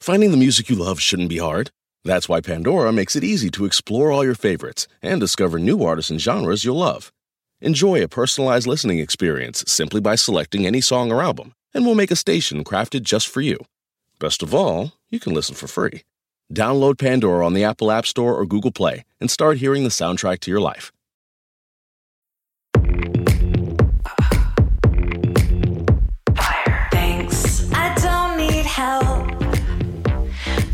Finding the music you love shouldn't be hard. That's why Pandora makes it easy to explore all your favorites and discover new artists and genres you'll love. Enjoy a personalized listening experience simply by selecting any song or album, and we'll make a station crafted just for you. Best of all, you can listen for free. Download Pandora on the Apple App Store or Google Play and start hearing the soundtrack to your life. Thanks. I don't need help.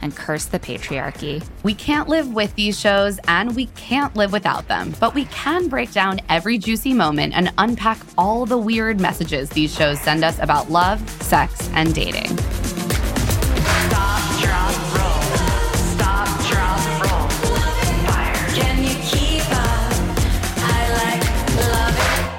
and curse the patriarchy. We can't live with these shows, and we can't live without them. But we can break down every juicy moment and unpack all the weird messages these shows send us about love, sex, and dating. Stop, drop, roll. Stop, drop, roll. Fire. Can you keep up? I like love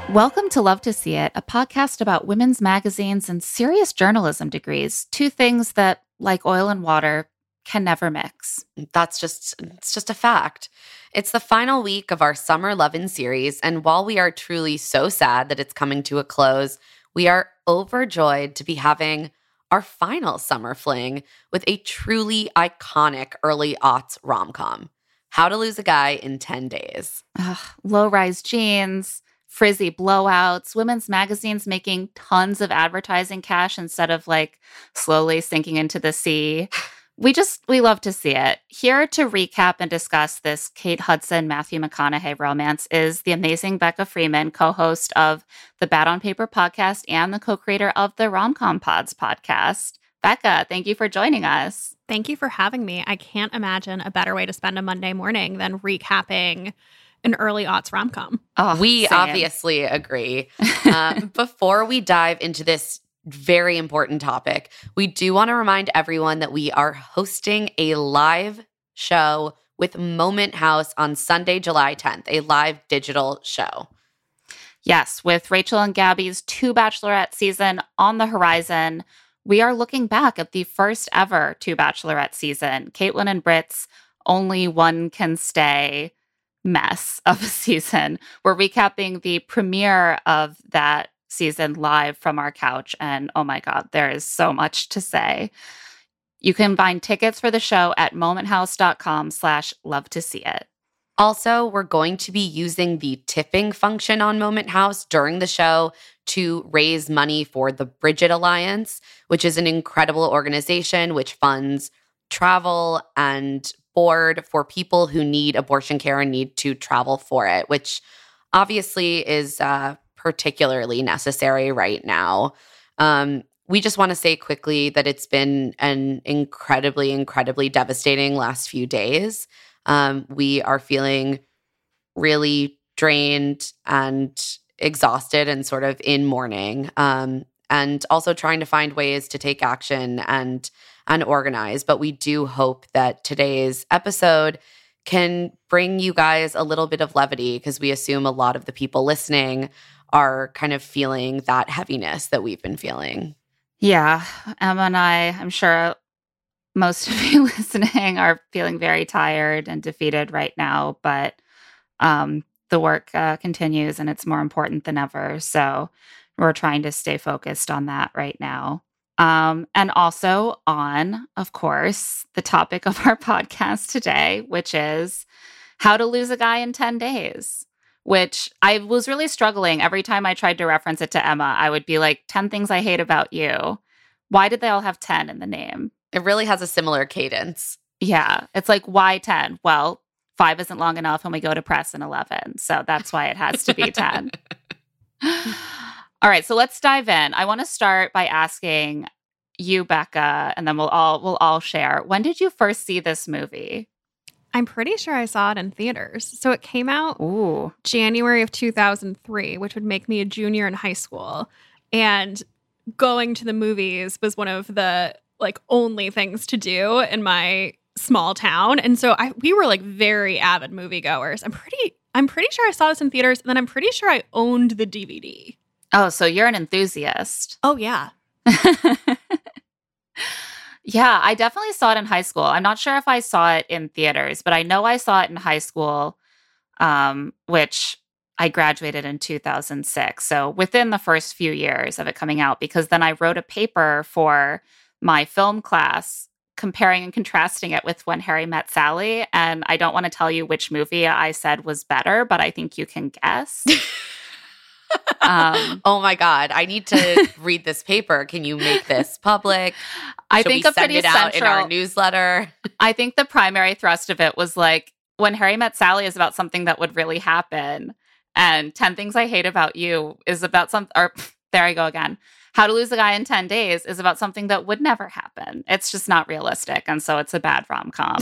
it. Welcome to Love to See It, a podcast about women's magazines and serious journalism degrees, two things that, like oil and water, can never mix. It's just a fact. It's the final week of our Summer Lovin' series, and while we are truly so sad that it's coming to a close, we are overjoyed to be having our final summer fling with a truly iconic early aughts rom-com, How to Lose a Guy in 10 Days. Ugh, low-rise jeans, frizzy blowouts, women's magazines making tons of advertising cash instead of, like, slowly sinking into the sea. We love to see it. Here to recap and discuss this Kate Hudson, Matthew McConaughey romance is the amazing Becca Freeman, co-host of the Bad on Paper podcast and the co-creator of the Rom-Com Pods podcast. Becca, thank you for joining us. Thank you for having me. I can't imagine a better way to spend a Monday morning than recapping an early aughts rom-com. Oh, we obviously agree. Before we dive into this very important topic, we do want to remind everyone that we are hosting a live show with Moment House on Sunday, July 10th, a live digital show. Yes, with Rachel and Gabby's 2 Bachelorette season on the horizon, we are looking back at the first ever 2 Bachelorette season, Caitlin and Britt's Only One Can Stay mess of a season. We're recapping the premiere of that season live from our couch, and oh my God, there is so much to say. You can find tickets for the show at momenthouse.com/love to see it. Also, we're going to be using the tipping function on Moment House during the show to raise money for the Bridget Alliance, which is an incredible organization which funds travel and board for people who need abortion care and need to travel for it, which obviously is particularly necessary right now. We just want to say quickly that it's been an incredibly, incredibly devastating last few days. We are feeling really drained and exhausted and sort of in mourning, and also trying to find ways to take action and organize. But we do hope that today's episode can bring you guys a little bit of levity, because we assume a lot of the people listening are kind of feeling that heaviness that we've been feeling. Yeah. Emma and I'm sure most of you listening are feeling very tired and defeated right now, but the work continues, and it's more important than ever. So we're trying to stay focused on that right now. And also on, of course, the topic of our podcast today, which is How to Lose a Guy in 10 Days. Which I was really struggling every time I tried to reference it to Emma. I would be like, 10 Things I Hate About You. Why did they all have 10 in the name? It really has a similar cadence. Yeah. It's like, why 10? Well, 5 isn't long enough and we go to press in 11. So that's why it has to be 10. All right, so let's dive in. I want to start by asking you, Becca, and then we'll all share. When did you first see this movie? I'm pretty sure I saw it in theaters. So it came out January of 2003, which would make me a junior in high school. And going to the movies was one of the only things to do in my small town. And so we were very avid moviegoers. I'm pretty sure I saw this in theaters, and then I'm pretty sure I owned the DVD. Oh, so you're an enthusiast. Oh, yeah. Yeah, I definitely saw it in high school. I'm not sure if I saw it in theaters, but I know I saw it in high school, which I graduated in 2006. So within the first few years of it coming out, because then I wrote a paper for my film class comparing and contrasting it with When Harry Met Sally. And I don't want to tell you which movie I said was better, but I think you can guess. Oh my God, I need to read this paper. Can you make this public? Should we send it out in our newsletter? I think the primary thrust of it was When Harry Met Sally is about something that would really happen. And 10 Things I Hate About You is about something, or there I go again. How to Lose a Guy in 10 Days is about something that would never happen. It's just not realistic. And so it's a bad rom-com.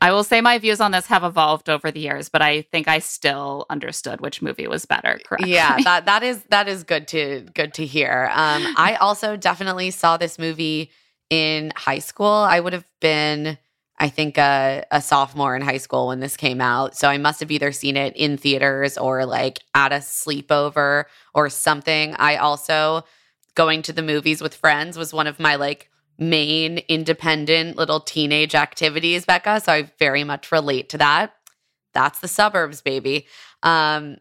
I will say my views on this have evolved over the years, but I think I still understood which movie was better correctly. Yeah, that is good to hear. I also definitely saw this movie in high school. I would have been, I think, a sophomore in high school when this came out. So I must have either seen it in theaters or at a sleepover or something. I also... going to the movies with friends was one of my main independent little teenage activities, Becca. So I very much relate to that. That's the suburbs, baby. And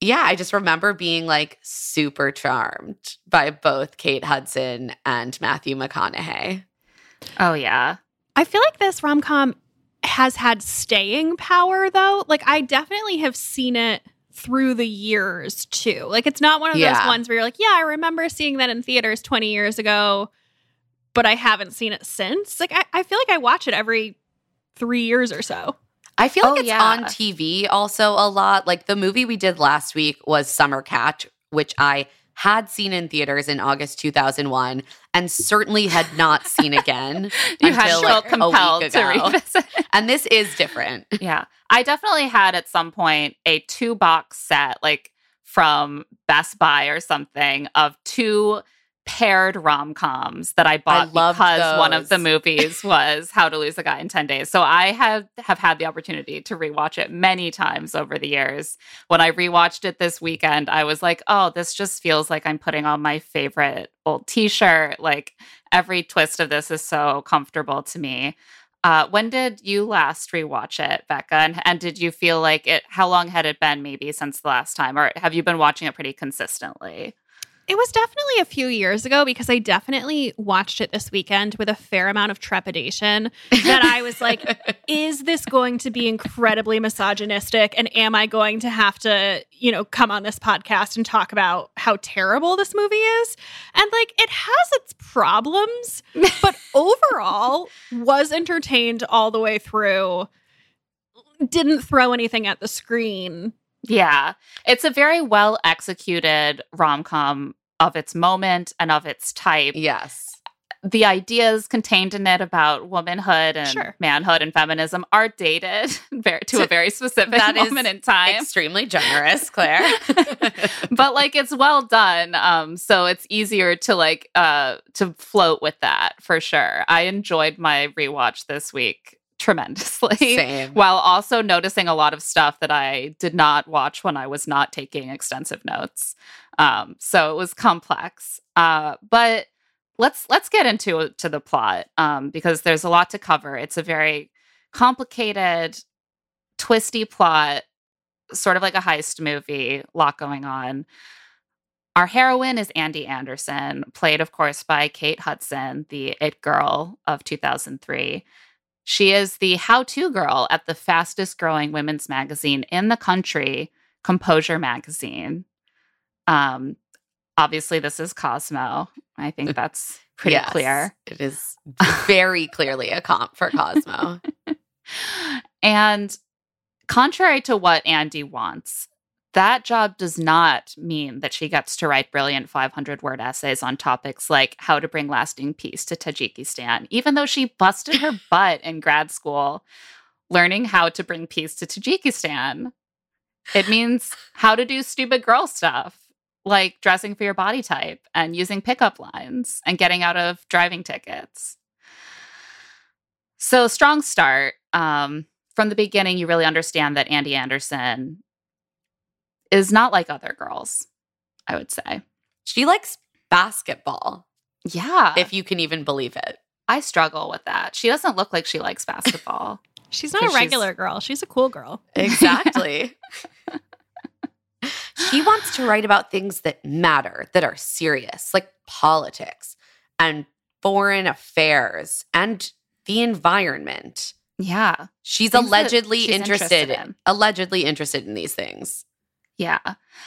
yeah, I just remember being super charmed by both Kate Hudson and Matthew McConaughey. Oh yeah. I feel like this rom-com has had staying power though. I definitely have seen it through the years too. It's not one of those ones where you're I remember seeing that in theaters 20 years ago, but I haven't seen it since. I feel I watch it every 3 years or so. I feel it's on TV also a lot. The movie we did last week was Summer Catch, which I had seen in theaters in August 2001 and certainly had not seen again. You had felt compelled to revisit. And this is different. Yeah. I definitely had at some point a 2-box set from Best Buy or something of 2 paired rom-coms that I bought because one of the movies was How to Lose a Guy in 10 Days. So I have had the opportunity to rewatch it many times over the years. When I rewatched it this weekend, I was this just feels like I'm putting on my favorite old t-shirt. Every twist of this is so comfortable to me. When did you last rewatch it, Becca? And did you feel how long had it been maybe since the last time? Or have you been watching it pretty consistently? It was definitely a few years ago because I definitely watched it this weekend with a fair amount of trepidation that I was is this going to be incredibly misogynistic? And am I going to have to, come on this podcast and talk about how terrible this movie is? And it has its problems, but overall was entertained all the way through. Didn't throw anything at the screen. Yeah, it's a very well-executed rom-com of its moment and of its type. Yes. The ideas contained in it about womanhood and manhood and feminism are dated to a very specific moment in time. Extremely generous, Claire. But, it's well done, so it's easier to, to float with that, for sure. I enjoyed my rewatch this week tremendously. Same. While also noticing a lot of stuff that I did not watch when I was not taking extensive notes. So it was complex. But let's get into the plot because there's a lot to cover. It's a very complicated, twisty plot, sort of like a heist movie, a lot going on. Our heroine is Andy Anderson, played, of course, by Kate Hudson, the it girl of 2003. She is the how-to girl at the fastest-growing women's magazine in the country, Composure Magazine. Obviously, this is Cosmo. I think that's pretty clear. It is very clearly a comp for Cosmo. And contrary to what Andy wants, that job does not mean that she gets to write brilliant 500-word essays on topics like how to bring lasting peace to Tajikistan, even though she busted her butt in grad school learning how to bring peace to Tajikistan. It means how to do stupid girl stuff, like dressing for your body type and using pickup lines and getting out of driving tickets. So strong start. From the beginning, you really understand that Andy Anderson is not like other girls, I would say. She likes basketball. Yeah. If you can even believe it. I struggle with that. She doesn't look like she likes basketball. She's not a regular girl. She's a cool girl. Exactly. She wants to write about things that matter, that are serious, like politics and foreign affairs and the environment. Yeah. She's allegedly interested in these things. Yeah.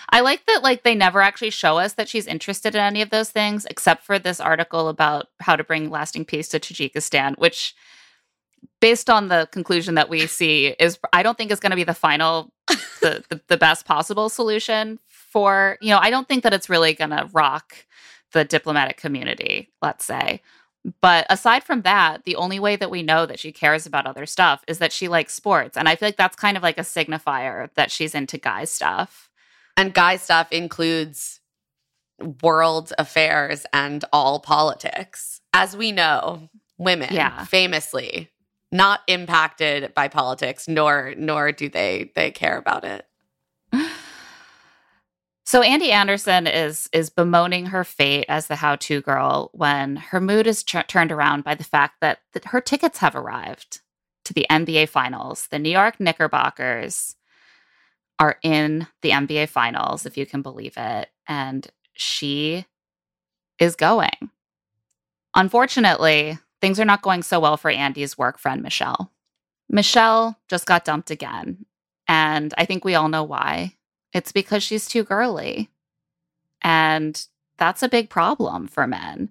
I like that, like, they never actually show us that she's interested in any of those things, except for this article about how to bring lasting peace to Tajikistan, which, based on the conclusion that we see, is, I don't think is going to be the final, the best possible solution for, you know, I don't think that it's really going to rock the diplomatic community, let's say. But aside from that, the only way that we know that she cares about other stuff is that she likes sports. And I feel like that's kind of like a signifier that she's into guy stuff. And guy stuff includes world affairs and all politics. As we know, women famously not impacted by politics, nor do they care about it. So Andy Anderson is bemoaning her fate as the how-to girl when her mood is turned around by the fact that her tickets have arrived to the NBA Finals. The New York Knickerbockers are in the NBA Finals, if you can believe it, and she is going. Unfortunately, things are not going so well for Andy's work friend, Michelle. Michelle just got dumped again, and I think we all know why. It's because she's too girly, and that's a big problem for men.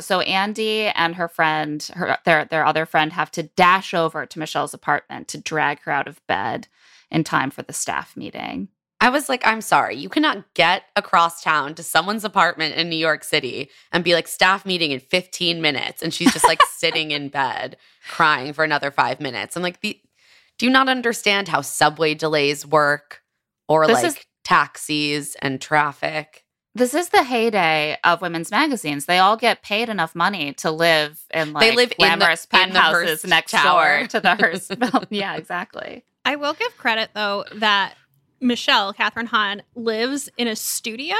So Andy and her friend, their other friend, have to dash over to Michelle's apartment to drag her out of bed in time for the staff meeting. I was like, I'm sorry, you cannot get across town to someone's apartment in New York City and be like, staff meeting in 15 minutes, and she's just like sitting in bed crying for another 5 minutes. I'm like, do you not understand how subway delays work? Or this like taxis and traffic. This is the heyday of women's magazines. They all get paid enough money to live in like glamorous penthouses next door to the Hearst. Yeah, exactly. I will give credit, though, that Michelle, Kathryn Hahn, lives in a studio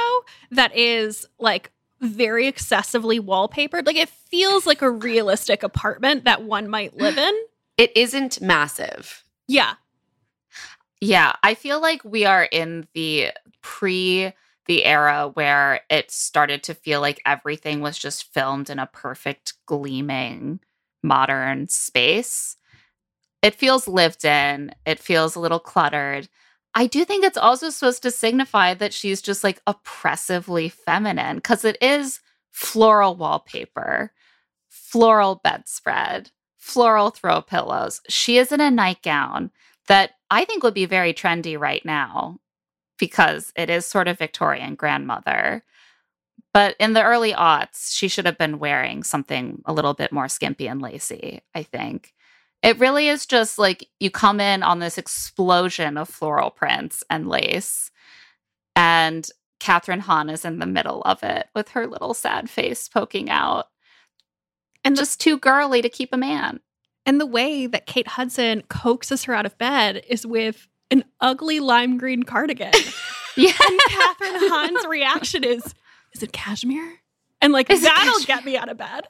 that is like very excessively wallpapered. Like, it feels like a realistic apartment that one might live in. It isn't massive. Yeah. Yeah, I feel like we are in the the era where it started to feel like everything was just filmed in a perfect, gleaming, modern space. It feels lived in. It feels a little cluttered. I do think it's also supposed to signify that she's just like oppressively feminine, because it is floral wallpaper, floral bedspread, floral throw pillows. She is in a nightgown that I think would be very trendy right now because it is sort of Victorian grandmother. But in the early aughts, she should have been wearing something a little bit more skimpy and lacy, I think. It really is just like you come in on this explosion of floral prints and lace, and Kathryn Hahn is in the middle of it with her little sad face poking out. And just too girly to keep a man. And the way that Kate Hudson coaxes her out of bed is with an ugly lime green cardigan. Yeah. And Kathryn Hahn's reaction is it cashmere? And like, that'll get me out of bed.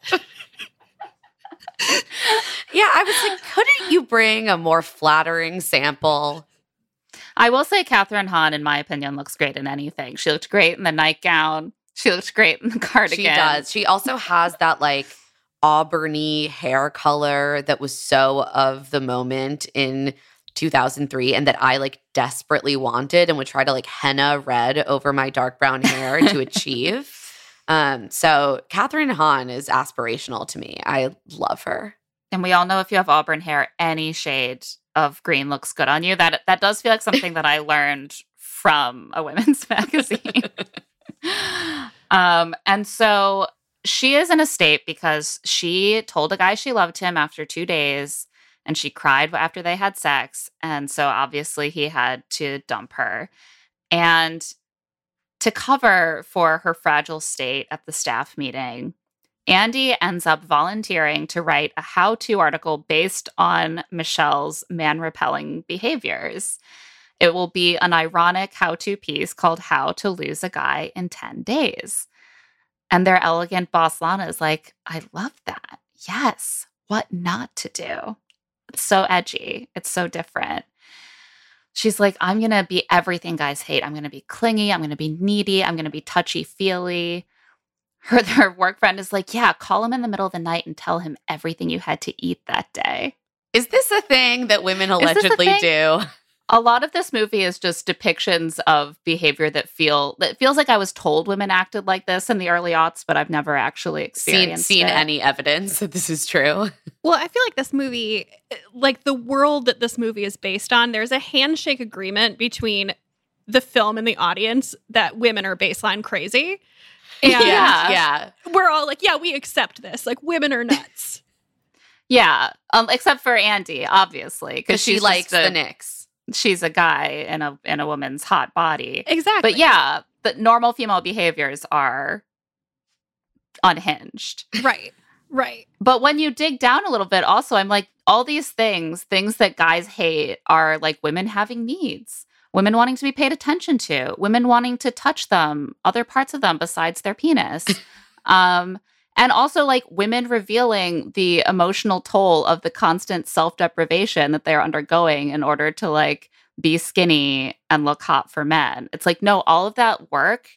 Yeah, I was like, couldn't you bring a more flattering sample? I will say Kathryn Hahn, in my opinion, looks great in anything. She looked great in the nightgown. She looks great in the cardigan. She does. She also has that like auburny hair color that was so of the moment in 2003 and that I like desperately wanted and would try to like henna red over my dark brown hair to achieve. So Kathryn Hahn is aspirational to me. I love her. And we all know if you have auburn hair, any shade of green looks good on you. That does feel like something that I learned from a women's magazine. And so she is in a state because she told a guy she loved him after 2 days, and she cried after they had sex. And so obviously he had to dump her. And to cover for her fragile state at the staff meeting, Andy ends up volunteering to write a how-to article based on Michelle's man-repelling behaviors. It will be an ironic how-to piece called How to Lose a Guy in 10 Days. And their elegant boss, Lana, is like, I love that. Yes. What not to do. It's so edgy. It's so different. She's like, I'm going to be everything guys hate. I'm going to be clingy. I'm going to be needy. I'm going to be touchy-feely. Her work friend is like, yeah, call him in the middle of the night and tell him everything you had to eat that day. Is this a thing that women allegedly do? A lot of this movie is just depictions of behavior that feels like I was told women acted like this in the early aughts, but I've never actually experienced seen any evidence that this is true. Well, I feel like this movie, like the world that this movie is based on, there's a handshake agreement between the film and the audience that women are baseline crazy. And yeah. We're all like, yeah, we accept this. Like, women are nuts. Yeah. Except for Andy, obviously. Because she likes the Knicks. She's a guy in a woman's hot body. Exactly. But yeah, the normal female behaviors are unhinged. Right. But when you dig down a little bit, also, I'm like, all these things that guys hate are like women having needs, women wanting to be paid attention to, women wanting to touch them, other parts of them besides their penis. And also, like, women revealing the emotional toll of the constant self-deprivation that they're undergoing in order to, like, be skinny and look hot for men. It's like, no, all of that work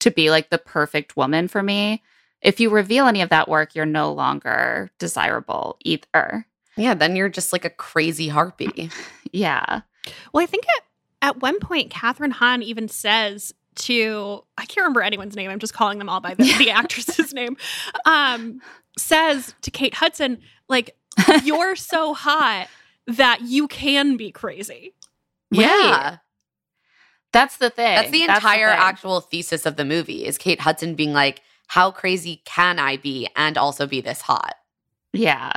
to be, like, the perfect woman for me, if you reveal any of that work, you're no longer desirable either. Yeah, then you're just, like, a crazy harpy. Yeah. Well, I think at one point, Kathryn Hahn even says to, I can't remember anyone's name, I'm just calling them all by the actress's name, says to Kate Hudson, like, you're so hot that you can be crazy. Yeah. Right. That's the thing. That's the entire actual thesis of the movie is Kate Hudson being like, how crazy can I be and also be this hot? Yeah.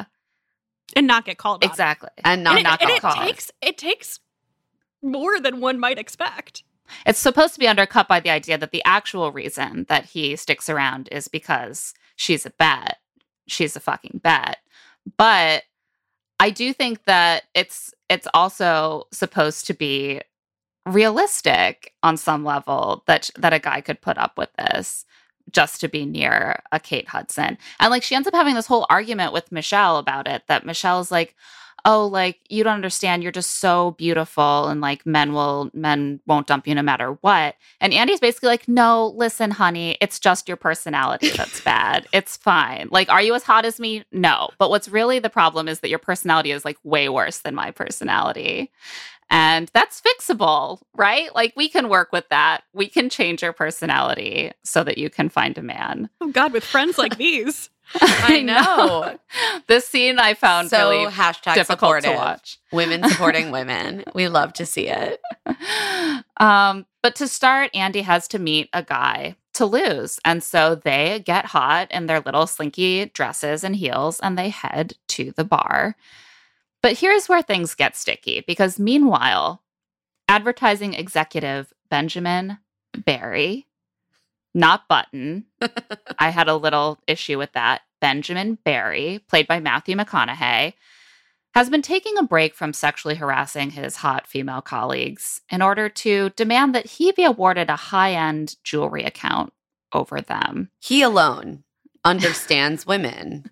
And not get called on. Exactly. And not get called. It takes more than one might expect. It's supposed to be undercut by the idea that the actual reason that he sticks around is because she's a bet. She's a fucking bet. But I do think that it's also supposed to be realistic on some level that a guy could put up with this just to be near a Kate Hudson. And, like, she ends up having this whole argument with Michelle about it, that Michelle's like, oh, like, you don't understand. You're just so beautiful. And, like, men won't dump you no matter what. And Andy's basically like, no, listen, honey, it's just your personality that's bad. It's fine. Like, are you as hot as me? No. But what's really the problem is that your personality is, like, way worse than my personality. And that's fixable, right? Like, we can work with that. We can change your personality so that you can find a man. Oh, God, with friends like these. I know. This scene I found so really difficult supportive to watch. Women supporting women. We love to see it. But to start, Andy has to meet a guy to lose. And so they get hot in their little slinky dresses and heels, and they head to the bar. But here's where things get sticky, because meanwhile, advertising executive Benjamin Barry, not Button. I had a little issue with that. Benjamin Barry, played by Matthew McConaughey, has been taking a break from sexually harassing his hot female colleagues in order to demand that he be awarded a high-end jewelry account over them. He alone understands women.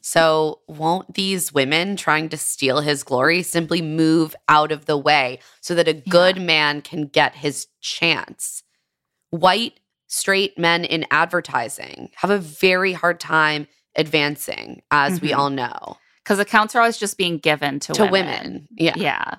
So won't these women trying to steal his glory simply move out of the way so that a good man can get his chance? White, straight men in advertising have a very hard time advancing, as we all know. Because accounts are always just being given to women. Yeah.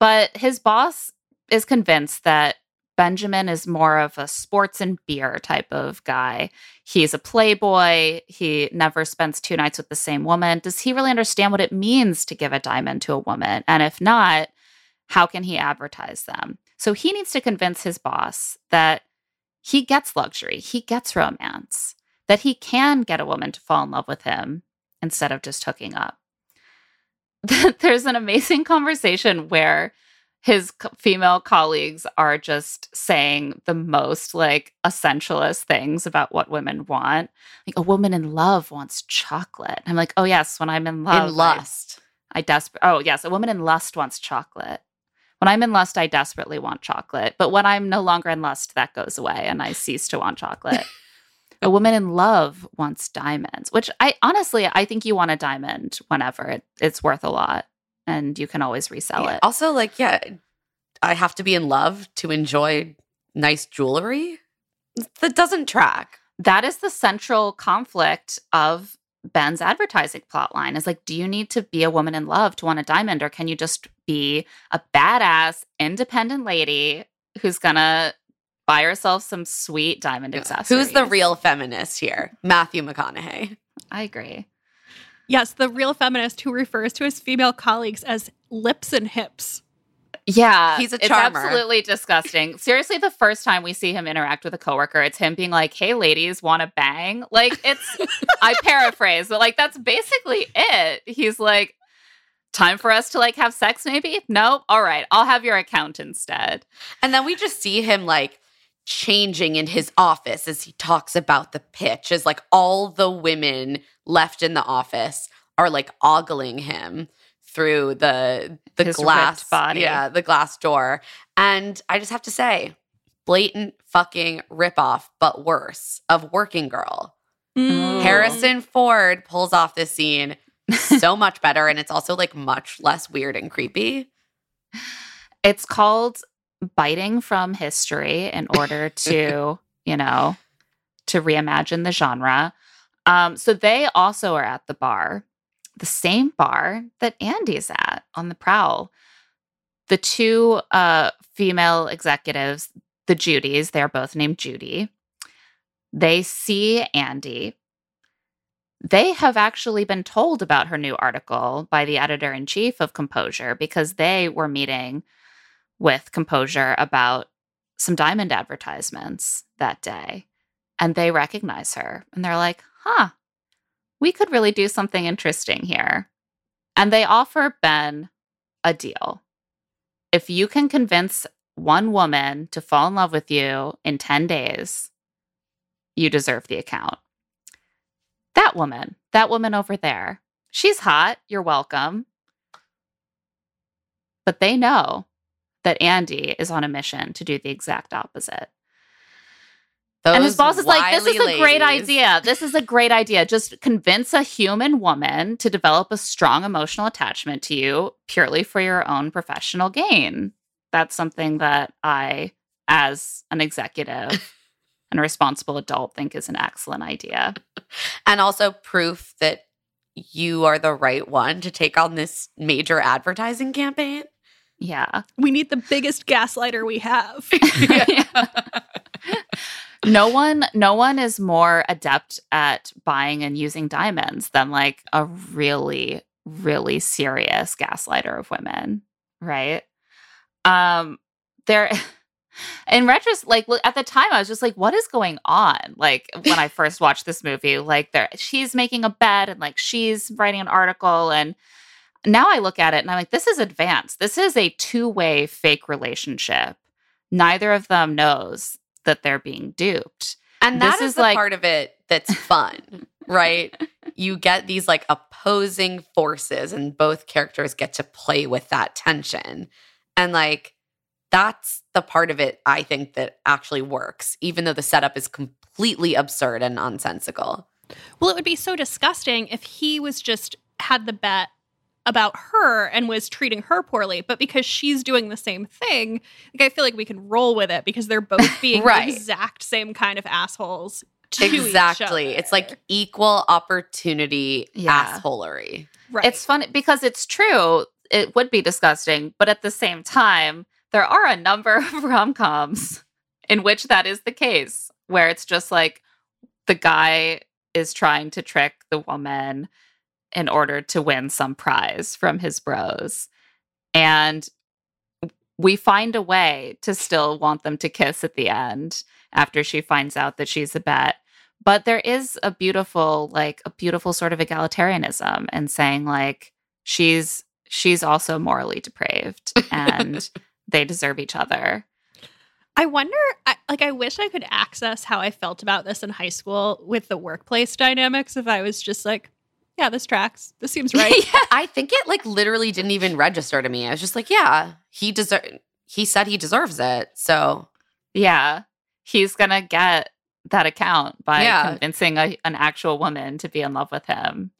But his boss is convinced that Benjamin is more of a sports and beer type of guy. He's a playboy. He never spends two nights with the same woman. Does he really understand what it means to give a diamond to a woman? And if not, how can he advertise them? So he needs to convince his boss that he gets luxury, he gets romance, that he can get a woman to fall in love with him instead of just hooking up. There's an amazing conversation where his female colleagues are just saying the most, like, essentialist things about what women want. Like, a woman in love wants chocolate. I'm like, oh, yes, when I'm in love. In lust. Oh, yes, a woman in lust wants chocolate. When I'm in lust, I desperately want chocolate. But when I'm no longer in lust, that goes away and I cease to want chocolate. A woman in love wants diamonds, which I think you want a diamond whenever. It's worth a lot. And you can always resell it. Also, I have to be in love to enjoy nice jewelry. That doesn't track. That is the central conflict of Ben's advertising plotline. Is do you need to be a woman in love to want a diamond? Or can you just be a badass, independent lady who's going to buy herself some sweet diamond accessories? Who's the real feminist here? Matthew McConaughey. I agree. Yes, the real feminist who refers to his female colleagues as lips and hips. Yeah. He's a charmer. It's absolutely disgusting. Seriously, the first time we see him interact with a coworker, it's him being like, hey, ladies, want to bang? I paraphrase, but that's basically it. He's like, time for us to have sex maybe? No? All right, I'll have your account instead. And then we just see him changing in his office as he talks about the pitch, as all the women left in the office are ogling him through the his glass body. Yeah, the glass door. And I just have to say, blatant fucking ripoff, but worse, of Working Girl. Mm. Harrison Ford pulls off this scene so much better, and it's also much less weird and creepy. It's called biting from history in order to, to reimagine the genre. So they also are at the bar, the same bar that Andy's at on the prowl. The two female executives, the Judys, they're both named Judy. They see Andy. They have actually been told about her new article by the editor-in-chief of Composure because they were meeting with Composure about some diamond advertisements that day. And they recognize her. And they're like, we could really do something interesting here. And they offer Ben a deal. If you can convince one woman to fall in love with you in 10 days, you deserve the account. That woman over there, she's hot. You're welcome. But they know that Andy is on a mission to do the exact opposite. And his boss is like, this is a great idea. This is a great idea. Just convince a human woman to develop a strong emotional attachment to you purely for your own professional gain. That's something that I, as an executive and a responsible adult, think is an excellent idea. And also proof that you are the right one to take on this major advertising campaign. Yeah. We need the biggest gaslighter we have. No one is more adept at buying and using diamonds than a really, really serious gaslighter of women, right? In retrospect, at the time, I was just like, what is going on? When I first watched this movie, she's making a bed and she's writing an article, and now I look at it and I'm like, this is advanced. This is a two-way fake relationship. Neither of them knows that they're being duped. And that is the part of it that's fun, right? You get these opposing forces and both characters get to play with that tension. And that's the part of it I think that actually works, even though the setup is completely absurd and nonsensical. Well, it would be so disgusting if he was just had the bet about her and was treating her poorly, but because she's doing the same thing, I feel we can roll with it because they're both being right. The exact same kind of assholes to exactly. Each other. It's equal opportunity assholery. Right. It's funny because it's true. It would be disgusting, but at the same time, there are a number of rom-coms in which that is the case, where it's just like the guy is trying to trick the woman in order to win some prize from his bros. And we find a way to still want them to kiss at the end after she finds out that she's a bet. But there is a beautiful, like, a beautiful sort of egalitarianism and saying, like, she's also morally depraved and they deserve each other. I wonder, I wish I could access how I felt about this in high school with the workplace dynamics if I was just like, yeah, this tracks. This seems right. Yeah, I think it, like, literally didn't even register to me. I was just like, yeah, he said he deserves it, so. Yeah, he's going to get that account by convincing an actual woman to be in love with him.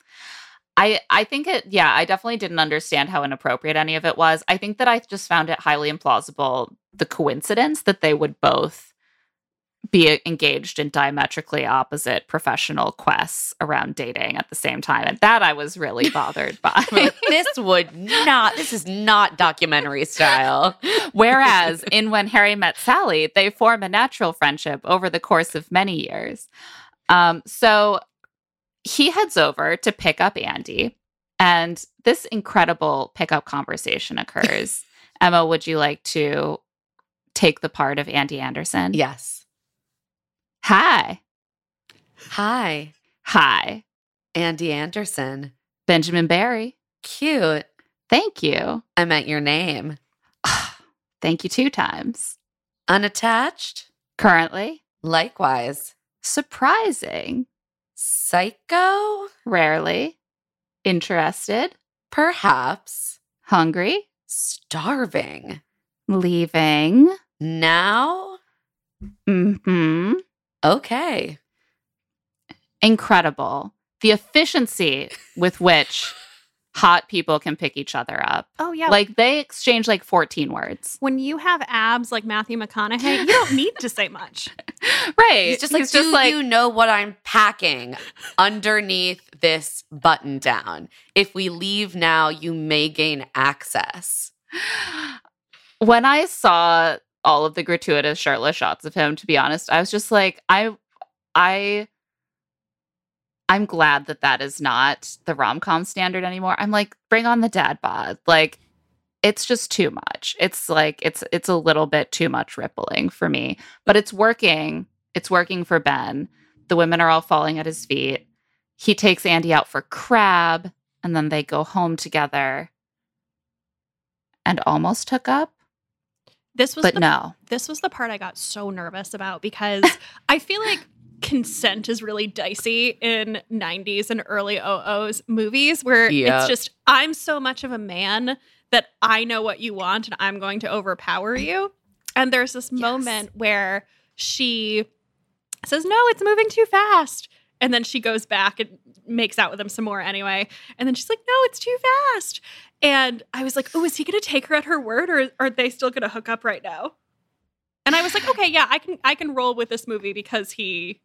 I definitely didn't understand how inappropriate any of it was. I think that I just found it highly implausible, the coincidence that they would both be engaged in diametrically opposite professional quests around dating at the same time. And that I was really bothered by. Like, this is not documentary style. Whereas in When Harry Met Sally, they form a natural friendship over the course of many years. So he heads over to pick up Andy, and this incredible pickup conversation occurs. Emma, would you like to take the part of Andy Anderson? Yes. Hi. Hi. Hi. Andy Anderson. Benjamin Barry. Cute. Thank you. I meant your name. Thank you 2 times. Unattached. Currently. Likewise. Surprising. Psycho. Rarely. Interested. Perhaps. Hungry. Starving. Leaving. Now. Mm-hmm. Okay. Incredible. The efficiency with which hot people can pick each other up. Oh, yeah. Like, they exchange, like, 14 words. When you have abs like Matthew McConaughey, you don't need to say much. Right. He's just like, you know what I'm packing underneath this button down? If we leave now, you may gain access. When I saw all of the gratuitous shirtless shots of him, to be honest, I was just like, I'm glad that that is not the rom-com standard anymore. I'm like, bring on the dad bod. Like, it's just too much. It's like, it's a little bit too much rippling for me, but it's working. It's working for Ben. The women are all falling at his feet. He takes Andy out for crab, and then they go home together and almost hook up. This was the part I got so nervous about, because I feel like consent is really dicey in 90s and early 00s movies, where it's just, I'm so much of a man that I know what you want and I'm going to overpower you. And there's this moment where she says, no, it's moving too fast. And then she goes back and makes out with him some more anyway. And then she's like, no, it's too fast. And I was like, oh, is he going to take her at her word, or are they still going to hook up right now? And I was like, okay, yeah, I can roll with this movie, because he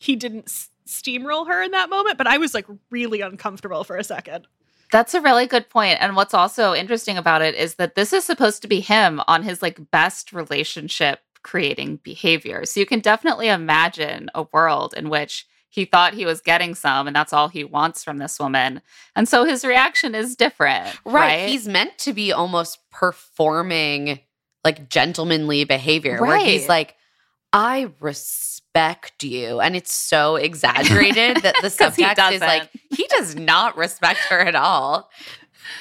didn't steamroll her in that moment. But I was, like, really uncomfortable for a second. That's a really good point. And what's also interesting about it is that this is supposed to be him on his, like, best relationship creating behavior. So you can definitely imagine a world in which he thought he was getting some, and that's all he wants from this woman. And so his reaction is different. Right. He's meant to be almost performing, like, gentlemanly behavior, where he's like, I respect you. And it's so exaggerated that the subtext is like, he does not respect her at all.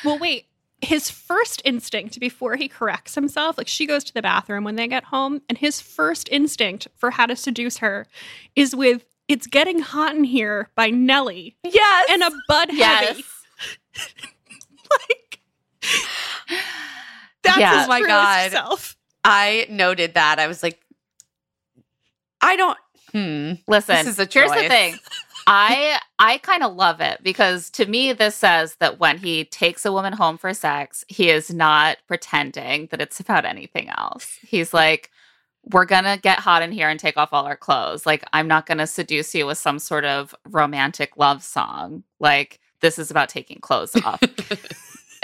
Well, wait. His first instinct, before he corrects himself, like, she goes to the bathroom when they get home, and his first instinct for how to seduce her is with It's Getting Hot in Here by Nelly. Yes. And a Bud Heavy. Like, that's his truest self. I noted that. I was like, I don't, listen, this is a choice. Here's the thing. I kind of love it, because to me, this says that when he takes a woman home for sex, he is not pretending that it's about anything else. He's like, we're going to get hot in here and take off all our clothes. Like, I'm not going to seduce you with some sort of romantic love song. Like, this is about taking clothes off.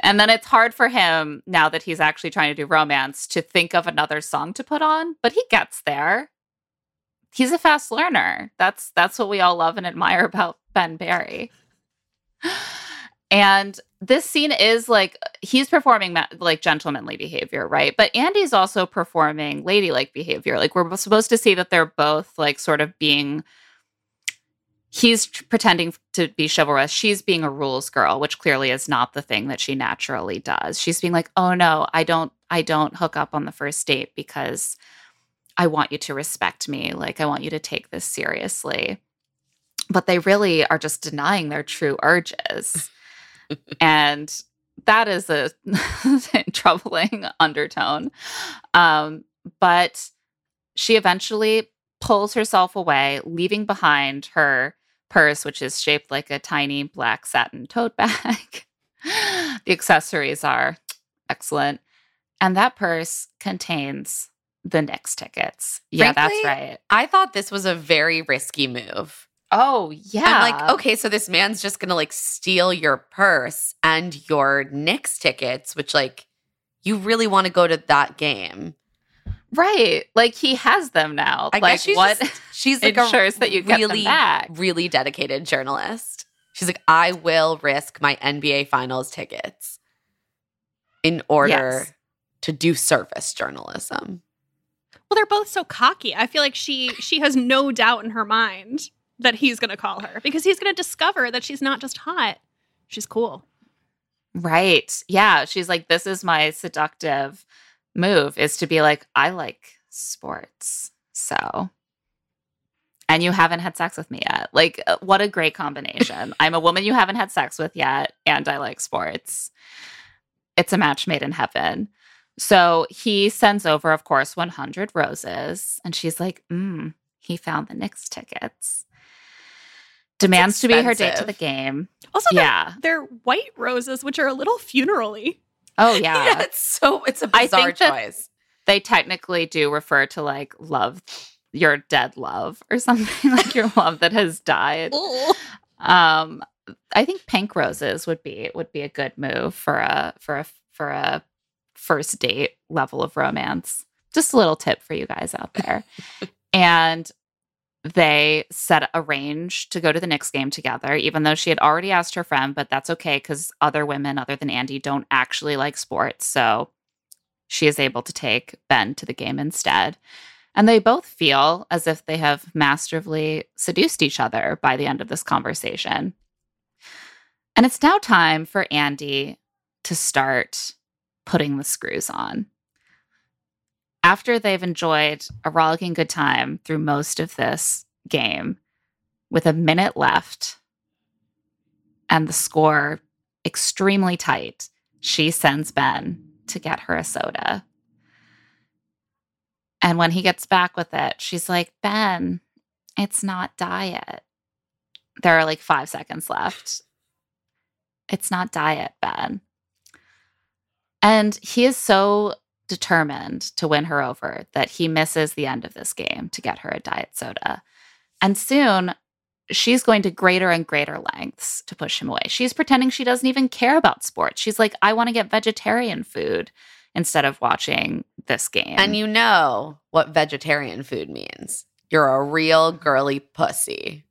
And then it's hard for him, now that he's actually trying to do romance, to think of another song to put on, but he gets there. He's a fast learner. That's what we all love and admire about Ben Barry. And this scene is like, he's performing like gentlemanly behavior, right? But Andy's also performing ladylike behavior. Like, we're supposed to see that they're both like sort of being, he's pretending to be chivalrous. She's being a rules girl, which clearly is not the thing that she naturally does. She's being like, oh no, I don't hook up on the first date because I want you to respect me. Like, I want you to take this seriously. But they really are just denying their true urges. And that is a troubling undertone. But she eventually pulls herself away, leaving behind her purse, which is shaped like a tiny black satin tote bag. The accessories are excellent. And that purse contains the Knicks tickets. Yeah, frankly, that's right. I thought this was a very risky move. Oh, yeah. I'm like, okay, so this man's just going to, like, steal your purse and your Knicks tickets, which, like, you really want to go to that game. Right. Like, he has them now. I guess she's like, ensures that you get them back. Really dedicated journalist. She's like, I will risk my NBA Finals tickets in order to do service journalism. Well, they're both so cocky. I feel like she has no doubt in her mind that he's going to call her, because he's going to discover that she's not just hot. She's cool. Right. Yeah. She's like, this is my seductive move, is to be like, I like sports. So, and you haven't had sex with me yet. Like, what a great combination. I'm a woman you haven't had sex with yet, and I like sports. It's a match made in heaven. So he sends over, of course, 100 roses. And she's like, he found the Knicks tickets. Demands to be her date to the game. Also, they're white roses, which are a little funeral-y. Oh, yeah. Yeah, it's a bizarre choice. They technically do refer to, like, love, your dead love or something, like your love that has died. I think pink roses would be a good move for a first date level of romance. Just a little tip for you guys out there. And they arrange to go to the Knicks game together, even though she had already asked her friend, but that's okay because other women other than Andy don't actually like sports. So she is able to take Ben to the game instead. And they both feel as if they have masterfully seduced each other by the end of this conversation. And it's now time for Andy to start putting the screws on. After they've enjoyed a rollicking good time through most of this game, with a minute left and the score extremely tight, she sends Ben to get her a soda. And when he gets back with it, she's like, Ben, it's not diet. There are like 5 seconds left. It's not diet, Ben. And he is so determined to win her over that he misses the end of this game to get her a diet soda. And soon, she's going to greater and greater lengths to push him away. She's pretending she doesn't even care about sports. She's like, I want to get vegetarian food instead of watching this game. And you know what vegetarian food means. You're a real girly pussy.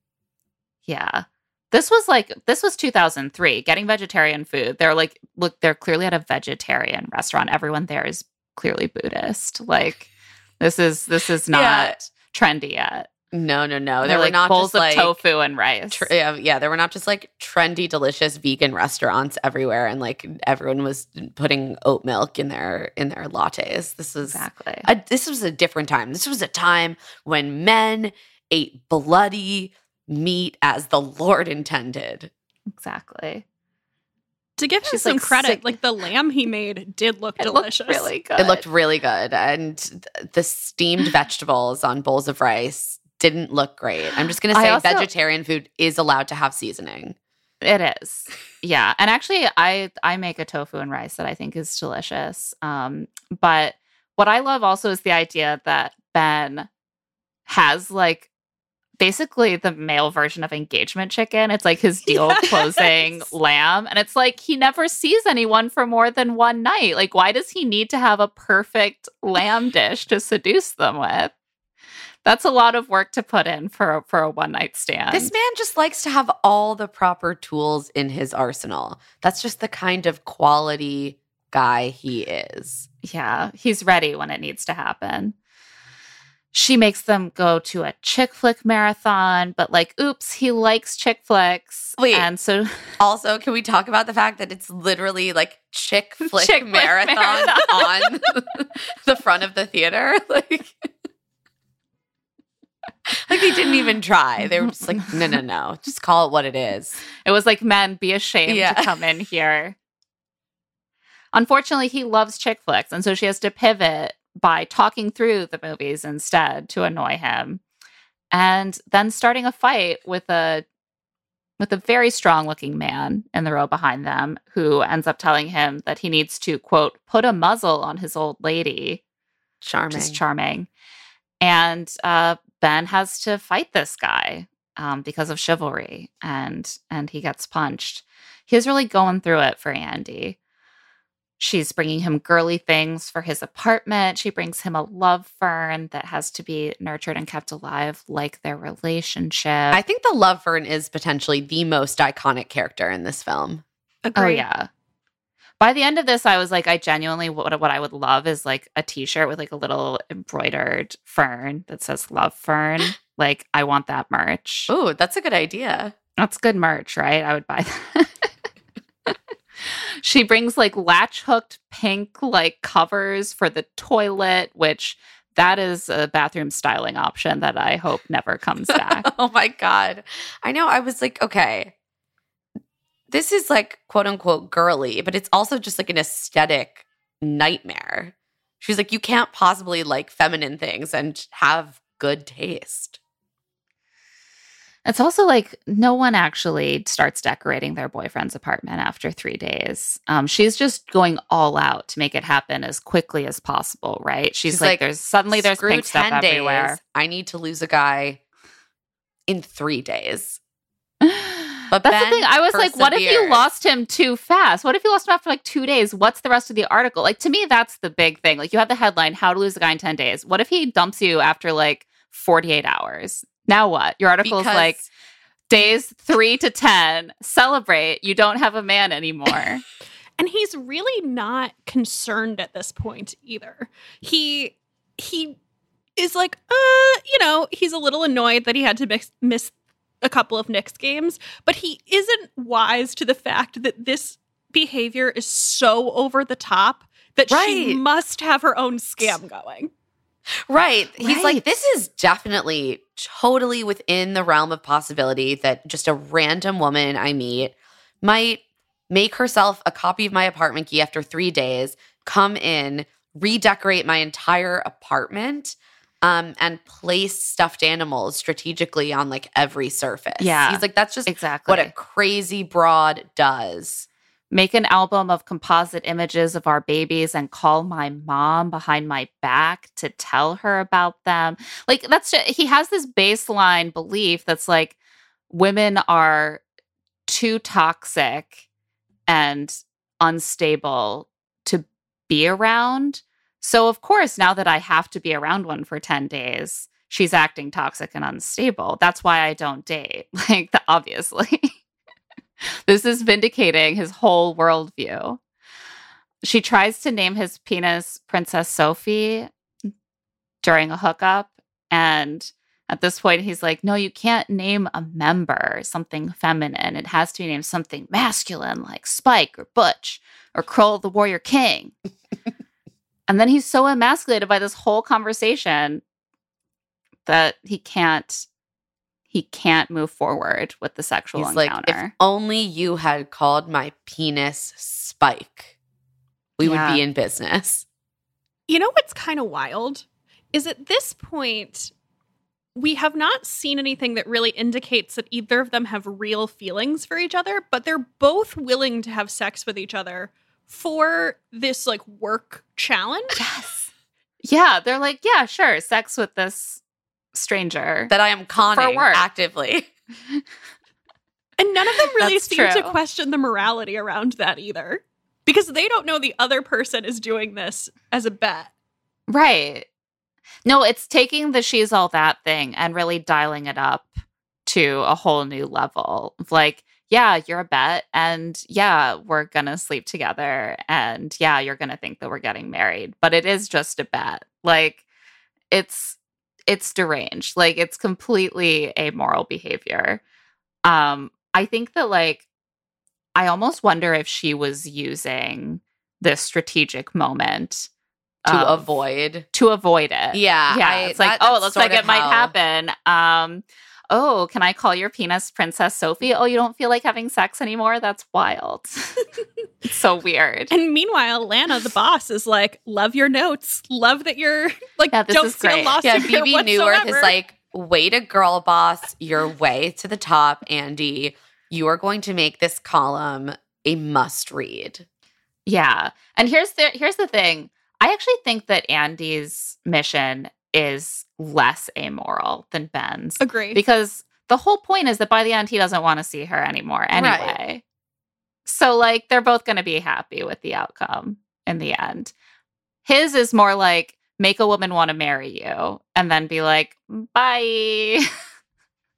Yeah. This was 2003. Getting vegetarian food. They're like, look, they're clearly at a vegetarian restaurant. Everyone there is clearly Buddhist. Like, this is not trendy yet. No. There were like not bowls just of like tofu and rice. There were not just like trendy, delicious vegan restaurants everywhere, and like everyone was putting oat milk in their lattes. This was this was a different time. This was a time when men ate bloody meat as the Lord intended. Exactly. To give him some credit, like the lamb he made did look delicious. It looked really good. And the steamed vegetables on bowls of rice didn't look great. I'm just going to say vegetarian food is allowed to have seasoning. It is. Yeah. And actually, I make a tofu and rice that I think is delicious. But what I love also is the idea that Ben has like basically the male version of engagement chicken. It's like his deal closing lamb. And it's like he never sees anyone for more than one night. Like, why does he need to have a perfect lamb dish to seduce them with? That's a lot of work to put in for a one-night stand. This man just likes to have all the proper tools in his arsenal. That's just the kind of quality guy he is. Yeah, he's ready when it needs to happen. She makes them go to a chick flick marathon, but like, oops, he likes chick flicks. Wait, and so also, can we talk about the fact that it's literally like chick flick marathon on the front of the theater? Like they didn't even try. They were just like, no. Just call it what it is. It was like, man, be ashamed to come in here. Unfortunately, he loves chick flicks, and so she has to pivot by talking through the movies instead to annoy him. And then starting a fight with a very strong-looking man in the row behind them who ends up telling him that he needs to, quote, put a muzzle on his old lady. Charming. Just charming. And Ben has to fight this guy because of chivalry, and he gets punched. He's really going through it for Andy. She's bringing him girly things for his apartment. She brings him a love fern that has to be nurtured and kept alive like their relationship. I think the love fern is potentially the most iconic character in this film. Agreed. Oh, yeah. By the end of this, I was like, I genuinely, what I would love is like a t-shirt with like a little embroidered fern that says love fern. Like, I want that merch. Ooh, that's a good idea. That's good merch, right? I would buy that. She brings like latch hooked pink like covers for the toilet, which that is a bathroom styling option that I hope never comes back. Oh my God. I know. I was like, okay, this is like quote unquote girly, but it's also just like an aesthetic nightmare. She's like, you can't possibly like feminine things and have good taste. It's also like no one actually starts decorating their boyfriend's apartment after 3 days. She's just going all out to make it happen as quickly as possible, right? She's like, there's pink stuff everywhere. Days, I need to lose a guy in 3 days. But that's the thing. I was like, what if you lost him too fast? What if you lost him after like 2 days? What's the rest of the article? Like, to me, that's the big thing. Like, you have the headline, How to Lose a Guy in 10 Days. What if he dumps you after like 48 hours? Now what? Your article is like, days 3 to 10, celebrate, you don't have a man anymore. And he's really not concerned at this point either. He is like, he's a little annoyed that he had to miss a couple of Knicks games, but he isn't wise to the fact that this behavior is so over the top that she must have her own scam going. Right. He's like, this is definitely totally within the realm of possibility that just a random woman I meet might make herself a copy of my apartment key after 3 days, come in, redecorate my entire apartment, and place stuffed animals strategically on like every surface. Yeah. He's like, that's just exactly what a crazy broad does. Make an album of composite images of our babies and call my mom behind my back to tell her about them. Like, that's just, he has this baseline belief that's like, women are too toxic and unstable to be around. So, of course, now that I have to be around one for 10 days, she's acting toxic and unstable. That's why I don't date. Like, obviously. This is vindicating his whole worldview. She tries to name his penis Princess Sophie during a hookup. And at this point, he's like, no, you can't name a member something feminine. It has to be named something masculine, like Spike or Butch or Kroll the Warrior King. And then he's so emasculated by this whole conversation that he can't move forward with the sexual encounter. He's like, if only you had called my penis Spike, we would be in business. You know what's kind of wild is at this point, we have not seen anything that really indicates that either of them have real feelings for each other, but they're both willing to have sex with each other for this, like, work challenge. Yes. Yeah, they're like, yeah, sure, sex with this stranger that I am conning actively. And none of them really seem to question the morality around that either, because they don't know the other person is doing this as a bet. Right. No, it's taking the she's all that thing and really dialing it up to a whole new level. Like, yeah, you're a bet, and yeah, we're going to sleep together, and yeah, you're going to think that we're getting married, but it is just a bet. Like, it's deranged. Like, it's completely amoral behavior. I think that, like, I almost wonder if she was using this strategic moment to avoid it. Yeah. Yeah. It's like, oh, it looks like it might happen. Oh, can I call your penis Princess Sophie? Oh, you don't feel like having sex anymore? That's wild. It's so weird. And meanwhile, Lana, the boss, is like, love your notes. Love that you're like, yeah, don't feel lost in here whatsoever. Yeah, BB Newirth is like, way to girl boss your way to the top, Andy. You are going to make this column a must read. Yeah. And here's the thing. I actually think that Andy's mission is less amoral than Ben's. Agree. Because the whole point is that by the end, he doesn't want to see her anymore anyway. Right. So, like, they're both going to be happy with the outcome in the end. His is more like, make a woman want to marry you and then be like, bye.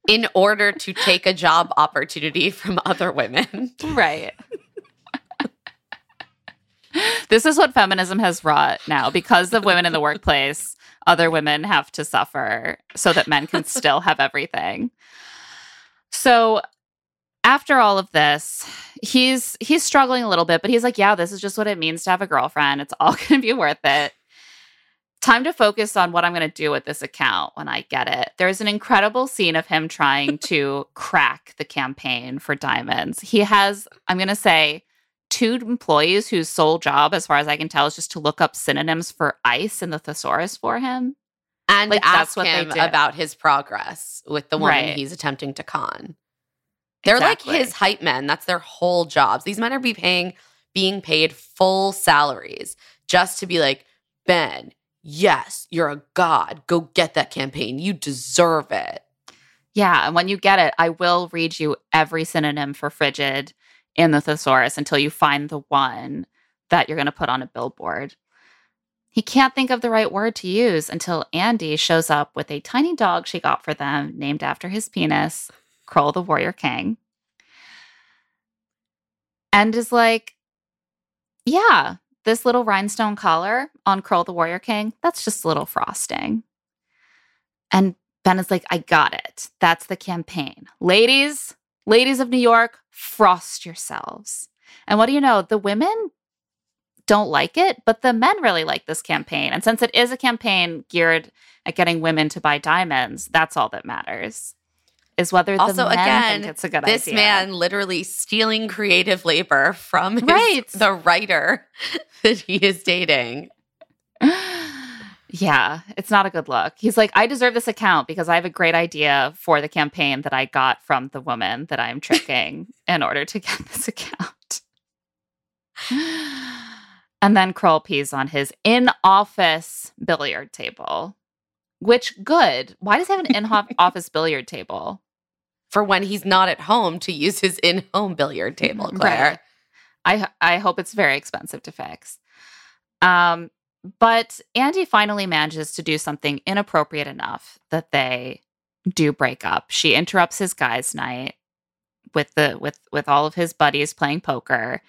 In order to take a job opportunity from other women. Right. This is what feminism has wrought now. Because of women in the workplace, other women have to suffer so that men can still have everything. So after all of this, he's struggling a little bit, but he's like, yeah, this is just what it means to have a girlfriend. It's all going to be worth it. Time to focus on what I'm going to do with this account when I get it. There's an incredible scene of him trying to crack the campaign for diamonds. He has, I'm going to say, 2 employees whose sole job, as far as I can tell, is just to look up synonyms for ice in the thesaurus for him. And like, ask him about his progress with the woman he's attempting to con. They're like his hype men. That's their whole jobs. These men are being paid full salaries just to be like, Ben, yes, you're a god. Go get that campaign. You deserve it. Yeah, and when you get it, I will read you every synonym for frigid in the thesaurus until you find the one that you're going to put on a billboard. He can't think of the right word to use until Andy shows up with a tiny dog she got for them named after his penis, Kroll the Warrior King, and is like, yeah, this little rhinestone collar on Kroll the Warrior King, that's just a little frosting. And Ben is like, I got it. That's the campaign. Ladies of New York, frost yourselves. And what do you know? The women don't like it, but the men really like this campaign. And since it is a campaign geared at getting women to buy diamonds, that's all that matters, is whether the men think it's a good idea. Also, again, this man literally stealing creative labor from the writer that he is dating. Yeah, it's not a good look. He's like, I deserve this account because I have a great idea for the campaign that I got from the woman that I'm tricking in order to get this account. And then Kroll pees on his in-office billiard table, which, good. Why does he have an in-office billiard table? For when he's not at home to use his in-home billiard table, Claire. Right. I hope it's very expensive to fix. But Andy finally manages to do something inappropriate enough that they do break up. She interrupts his guys' night with all of his buddies playing poker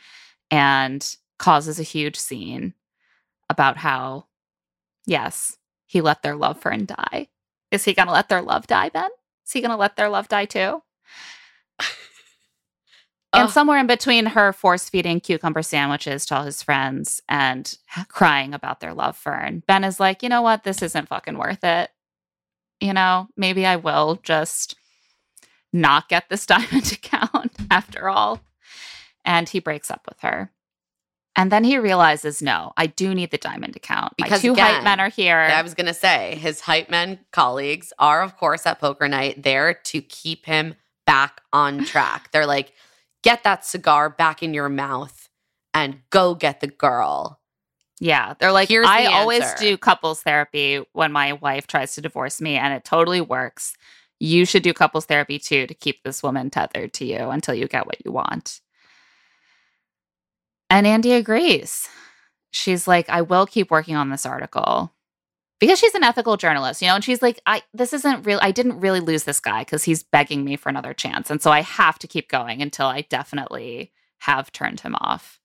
and causes a huge scene about how, yes, he let their love for and die. Is he going to let their love die, Ben? Is he going to let their love die too? And somewhere in between her force-feeding cucumber sandwiches to all his friends and crying about their love fern, Ben is like, you know what? This isn't fucking worth it. You know, maybe I will just not get this diamond account after all. And he breaks up with her. And then he realizes, no, I do need the diamond account. Because my 2 hype men are here. I was going to say, his hype men colleagues are, of course, at poker night there to keep him back on track. They're like, get that cigar back in your mouth and go get the girl. Yeah. They're like, here's the answer. I always do couples therapy when my wife tries to divorce me, and it totally works. You should do couples therapy too to keep this woman tethered to you until you get what you want. And Andy agrees. She's like, I will keep working on this article. Because she's an ethical journalist, you know, and she's like, I didn't really lose this guy because he's begging me for another chance. And so I have to keep going until I definitely have turned him off.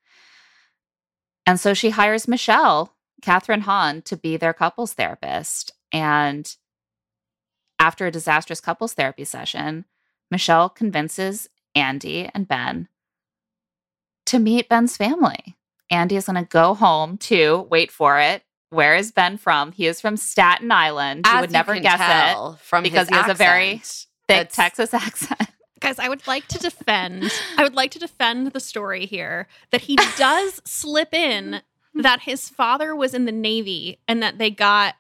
And so she hires Michelle, Catherine Hahn, to be their couples therapist. And after a disastrous couples therapy session, Michelle convinces Andy and Ben to meet Ben's family. Andy is going to go home to, wait for it, where is Ben from? He is from Staten Island. You would never guess it from because he has a very thick Texas accent. Guys, I would like to defend the story here that he does slip in that his father was in the Navy and that they got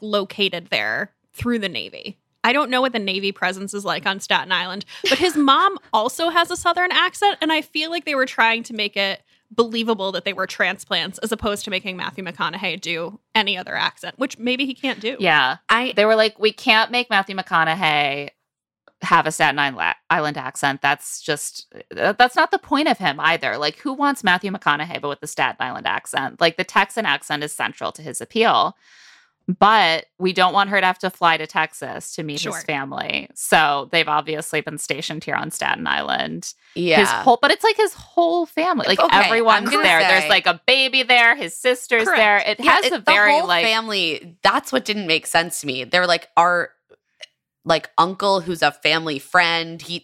located there through the Navy. I don't know what the Navy presence is like on Staten Island, but his mom also has a Southern accent, and I feel like they were trying to make it believable that they were transplants as opposed to making Matthew McConaughey do any other accent, which maybe he can't do. Yeah. They were like, we can't make Matthew McConaughey have a Staten Island accent. That's not the point of him either. Like, who wants Matthew McConaughey but with the Staten Island accent? Like, the Texan accent is central to his appeal. But we don't want her to have to fly to Texas to meet his family. So they've obviously been stationed here on Staten Island. Yeah. His whole family. Like, okay, everyone's there. There's like a baby there. His sister's there. It has a very the whole family. That's what didn't make sense to me. They were like, our uncle who's a family friend. He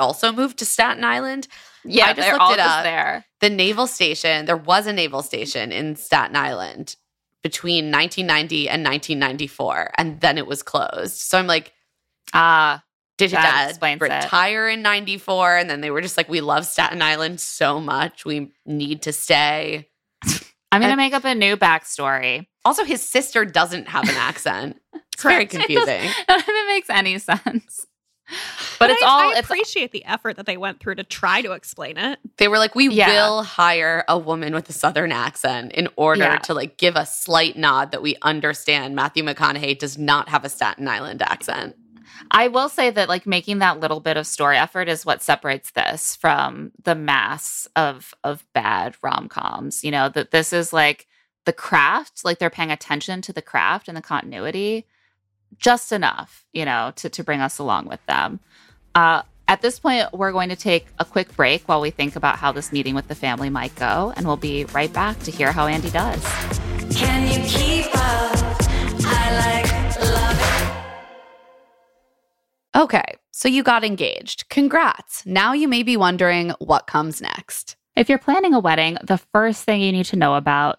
also moved to Staten Island. Yeah, I just looked it up. There. The naval station. There was a naval station in Staten Island between 1990 and 1994, and then it was closed. So I'm like, did his dad retire in 94? And then they were just like, we love Staten Island so much. We need to stay. I'm going to make up a new backstory. Also, his sister doesn't have an accent. It's very confusing. None of it makes any sense. But I appreciate the effort that they went through to try to explain it. They were like, we will hire a woman with a Southern accent in order to give a slight nod that we understand Matthew McConaughey does not have a Staten Island accent. I will say that making that little bit of story effort is what separates this from the mass of bad rom-coms. You know, that this is the craft, they're paying attention to the craft and the continuity. Just enough, to bring us along with them. At this point, we're going to take a quick break while we think about how this meeting with the family might go, and we'll be right back to hear how Andy does. Can you keep up? I love it. Okay, so you got engaged. Congrats. Now you may be wondering what comes next. If you're planning a wedding, the first thing you need to know about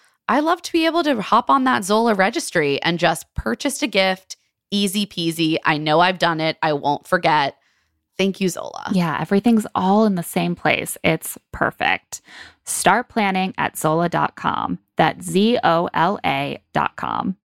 I love to be able to hop on that Zola registry and just purchase a gift, easy peasy. I know I've done it. I won't forget. Thank you, Zola. Yeah, everything's all in the same place. It's perfect. Start planning at Zola.com. That's ZOLA.com.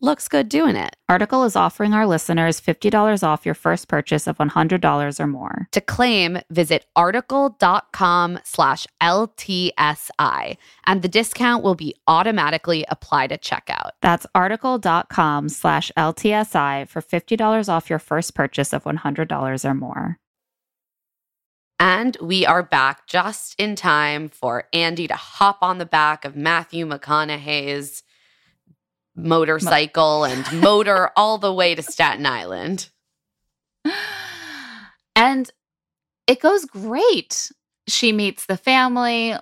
looks good doing it. Article is offering our listeners $50 off your first purchase of $100 or more. To claim, visit article.com/LTSI, and the discount will be automatically applied at checkout. That's article.com/LTSI for $50 off your first purchase of $100 or more. And we are back just in time for Andy to hop on the back of Matthew McConaughey's motorcycle and motor all the way to Staten Island. And it goes great. She meets the family.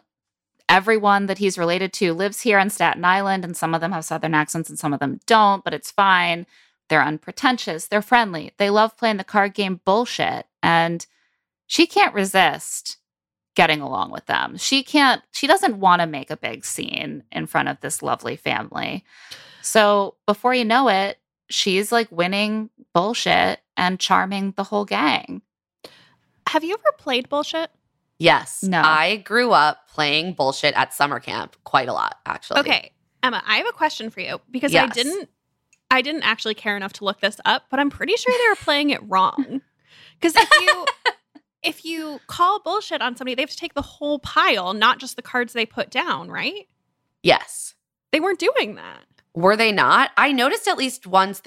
Everyone that he's related to lives here on Staten Island, and some of them have Southern accents and some of them don't, but it's fine. They're unpretentious. They're friendly. They love playing the card game bullshit. And she can't resist getting along with them. She doesn't want to make a big scene in front of this lovely family. So before you know it, she's like winning bullshit and charming the whole gang. Have you ever played bullshit? Yes. No. I grew up playing bullshit at summer camp quite a lot, actually. Okay. Emma, I have a question for you, because yes. I didn't actually care enough to look this up, but I'm pretty sure they were playing it wrong. Because if you call bullshit on somebody, they have to take the whole pile, not just the cards they put down, right? Yes. They weren't doing that. Were they not? I noticed at least once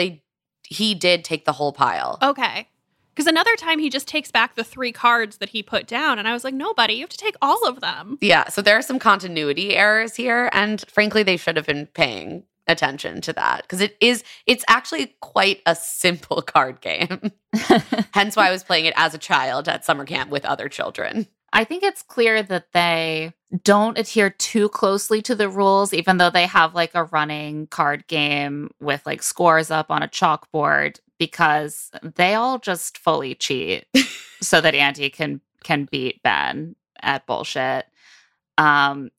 he did take the whole pile. Okay. Because another time he just takes back the three cards that he put down. And I was like, no, buddy, you have to take all of them. Yeah. So there are some continuity errors here. And frankly, they should have been paying attention to that. Because it's actually quite a simple card game. Hence why I was playing it as a child at summer camp with other children. I think it's clear that they don't adhere too closely to the rules, even though they have like a running card game with like scores up on a chalkboard, because they all just fully cheat so that Andy can beat Ben at bullshit. And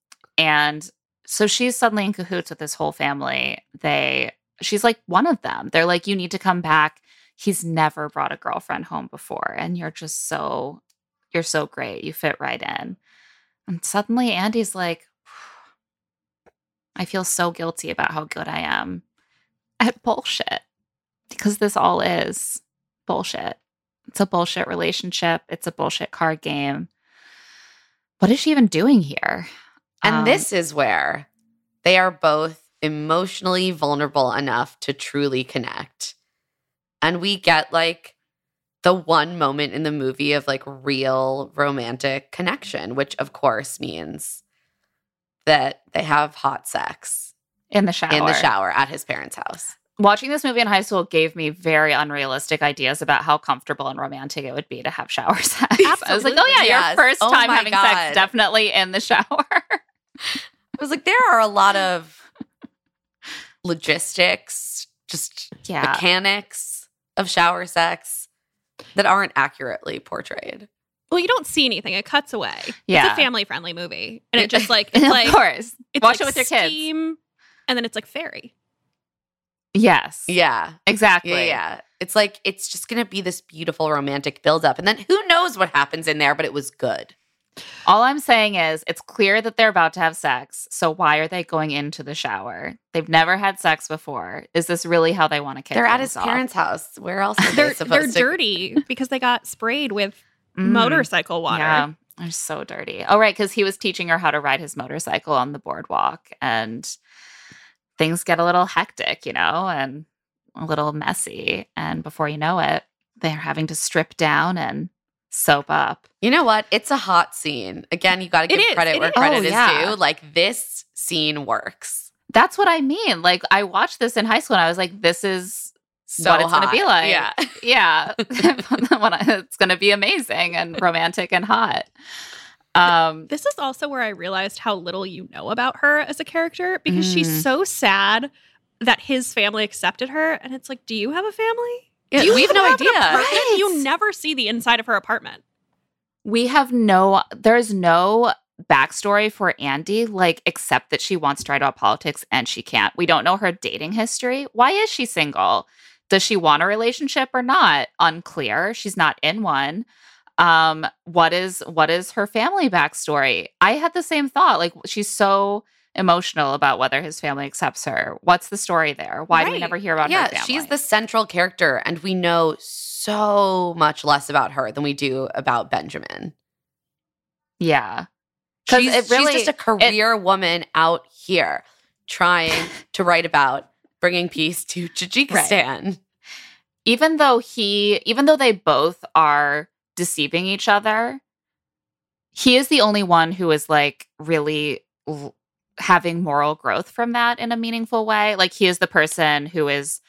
so she's suddenly in cahoots with this whole family. She's like one of them. They're like, you need to come back. He's never brought a girlfriend home before. And you're so great. You fit right in. And suddenly Andy's like, I feel so guilty about how good I am at bullshit, because this all is bullshit. It's a bullshit relationship. It's a bullshit card game. What is she even doing here? And this is where they are both emotionally vulnerable enough to truly connect. And we get like the one moment in the movie of like real romantic connection, which of course means that they have hot sex. In the shower at his parents' house. Watching this movie in high school gave me very unrealistic ideas about how comfortable and romantic it would be to have shower sex. Absolutely. I was like, oh yeah, yes. Your first time having sex, definitely in the shower. I was like, there are a lot of logistics, just mechanics of shower sex that aren't accurately portrayed. Well, you don't see anything. It cuts away. Yeah. It's a family-friendly movie. And it just like, it's like, of course. It's watch like it with your kids. And then it's like fairy. Yes. Yeah. Exactly. Yeah. It's like, it's just going to be this beautiful romantic buildup. And then who knows what happens in there, but it was good. All I'm saying is it's clear that they're about to have sex. So why are they going into the shower? They've never had sex before. Is this really how they want to kick they're at his off? Parents' house. Where else are they supposed to? They're dirty because they got sprayed with motorcycle water. Yeah. They're so dirty. Oh, right. Because he was teaching her how to ride his motorcycle on the boardwalk. And things get a little hectic, you know, and a little messy. And before you know it, they're having to strip down and soap up. You know what? It's a hot scene. Again, you got to give credit where credit is due. Like, this scene works. That's what I mean. Like, I watched this in high school and I was like, this is so what it's going to be like. Yeah. Yeah. It's going to be amazing and romantic and hot. This is also where I realized how little you know about her as a character, because she's so sad that his family accepted her. And it's like, do you have a family? Yeah, we have no idea. Right. You never see the inside of her apartment. There's no backstory for Andy, like, except that she wants to write about politics and she can't. We don't know her dating history. Why is she single? Does she want a relationship or not? Unclear. She's not in one. What is her family backstory? I had the same thought. Like, she's so emotional about whether his family accepts her. What's the story there? Why do we never hear about her family? She's the central character, and we know so much less about her than we do about Benjamin. Yeah. Because she's just a career woman out here trying to write about bringing peace to Tajikistan. Right. Even though they both are deceiving each other, he is the only one who is like really having moral growth from that in a meaningful way. Like, he is the person who is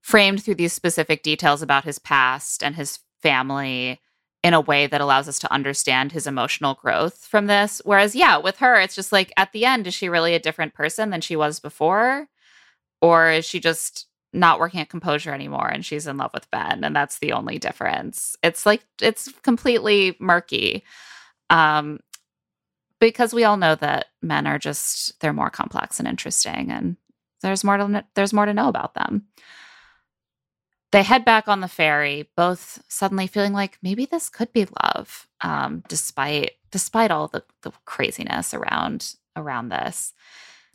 framed through these specific details about his past and his family in a way that allows us to understand his emotional growth from this. Whereas, with her, it's just like, at the end, is she really a different person than she was before? Or is she just not working at Composure anymore and she's in love with Ben, and that's the only difference? It's like, it's completely murky. Because we all know that men are just, they're more complex and interesting, and there's more to know about them. They head back on the ferry, both suddenly feeling like maybe this could be love, despite all the craziness around this.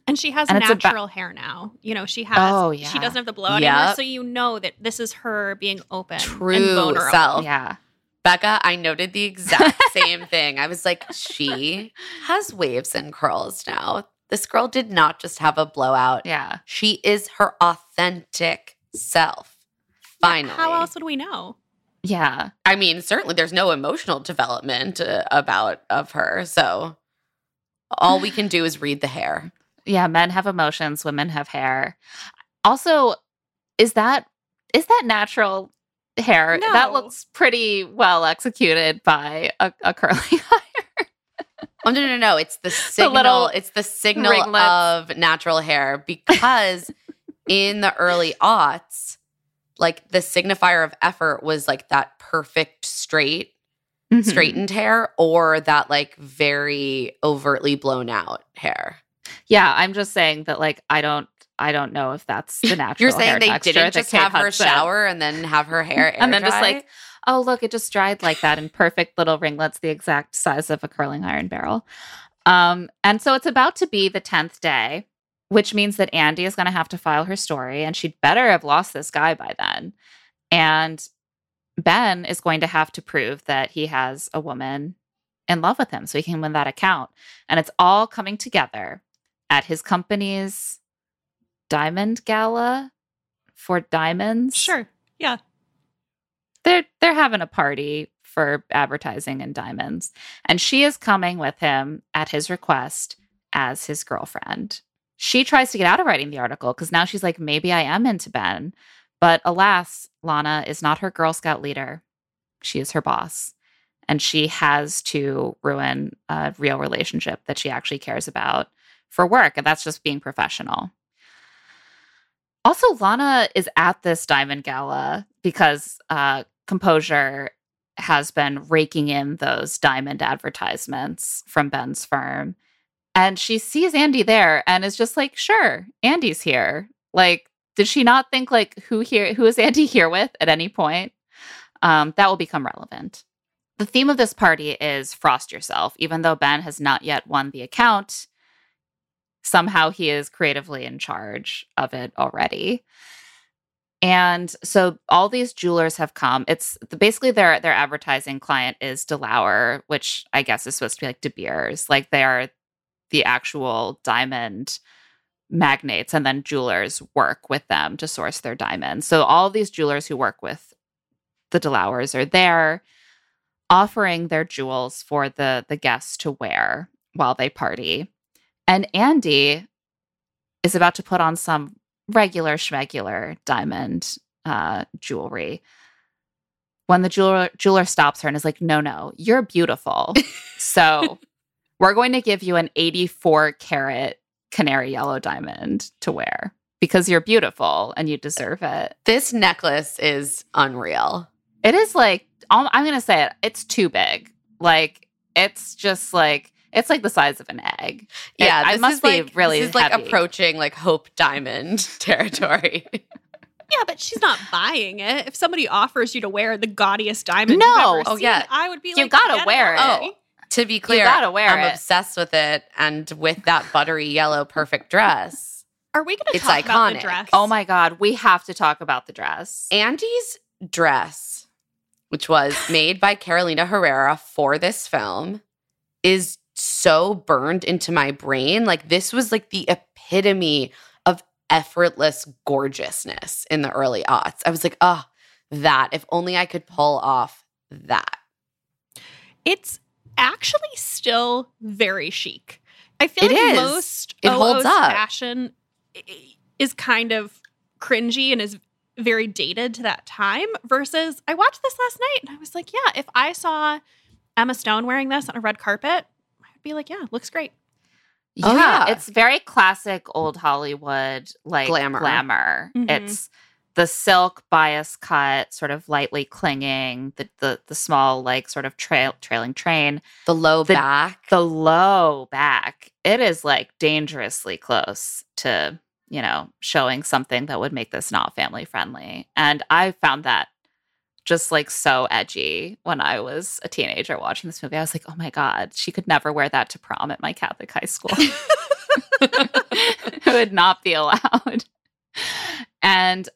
And she has natural hair now. You know, she has. Oh, yeah. She doesn't have the blowout anymore, so you know that this is her being open, true and vulnerable. Self. Yeah, Becca, I noted the exact same thing. I was like, she has waves and curls now. This girl did not just have a blowout. Yeah, she is her authentic self. Finally, how else would we know? Yeah, I mean, certainly there's no emotional development of her, so all we can do is read the hair. Yeah, men have emotions, women have hair. Also, is that natural hair? No. That looks pretty well executed by a curly iron. Oh, no. It's the signal. It's the signal ringlets of natural hair, because in the early aughts, like, the signifier of effort was like that perfect straightened hair, or that like very overtly blown out hair. Yeah, I'm just saying that, like, I don't know if that's the natural hair texture. You're saying they didn't just have her shower and then have her hair air dry? Just like, oh, look, it just dried like that in perfect little ringlets, the exact size of a curling iron barrel. And so it's about to be the 10th day, which means that Andy is going to have to file her story, and she'd better have lost this guy by then. And Ben is going to have to prove that he has a woman in love with him so he can win that account. And it's all coming together at his company's diamond gala for diamonds. Sure. Yeah. They're having a party for advertising and diamonds. And she is coming with him at his request as his girlfriend. She tries to get out of writing the article because now she's like, maybe I am into Ben. But alas, Lana is not her Girl Scout leader. She is her boss. And she has to ruin a real relationship that she actually cares about for work. And that's just being professional. Also, Lana is at this diamond gala because Composure has been raking in those diamond advertisements from Ben's firm. And she sees Andy there and is just like, sure, Andy's here. Like, did she not think, like, who is Andy here with at any point? That will become relevant. The theme of this party is frost yourself. Even though Ben has not yet won the account, somehow he is creatively in charge of it already. And so all these jewelers have come. It's basically their advertising client is DeLauer, which I guess is supposed to be like De Beers. Like, they are the actual diamond magnates, and then jewelers work with them to source their diamonds. So all these jewelers who work with the DeLauers are there offering their jewels for the guests to wear while they party. And Andy is about to put on some regular schmegular diamond jewelry when the jeweler stops her and is like, no, you're beautiful. So we're going to give you an 84-carat canary yellow diamond to wear because you're beautiful and you deserve it. This necklace is unreal. It is like, I'm going to say it, it's too big. Like, it's just like, it's like the size of an egg. Yeah, I must be like, really this is heavy. Like approaching like Hope Diamond territory. Yeah, but she's not buying it. If somebody offers you to wear the gaudiest diamond you've ever seen, yeah. I would be like, you gotta wear it. Oh. To be clear, I'm obsessed with it, and with that buttery yellow perfect dress. Are we going to talk about the dress? Oh my God, we have to talk about the dress. Andy's dress, which was made by Carolina Herrera for this film, is so burned into my brain. Like, this was like the epitome of effortless gorgeousness in the early aughts. I was like, oh, that. If only I could pull off that. It's actually still very chic. I feel like most OO's fashion is kind of cringy and is very dated to that time versus I watched this last night and I was like, yeah, if I saw Emma Stone wearing this on a red carpet, I would be like, yeah, looks great. Yeah, it's very classic old Hollywood, like glamour. Mm-hmm. It's the silk bias cut, sort of lightly clinging, the small, like, sort of trailing train. The low back. The low back. It is, like, dangerously close to, you know, showing something that would make this not family-friendly. And I found that just, like, so edgy when I was a teenager watching this movie. I was like, oh, my God, she could never wear that to prom at my Catholic high school. It would not be allowed. And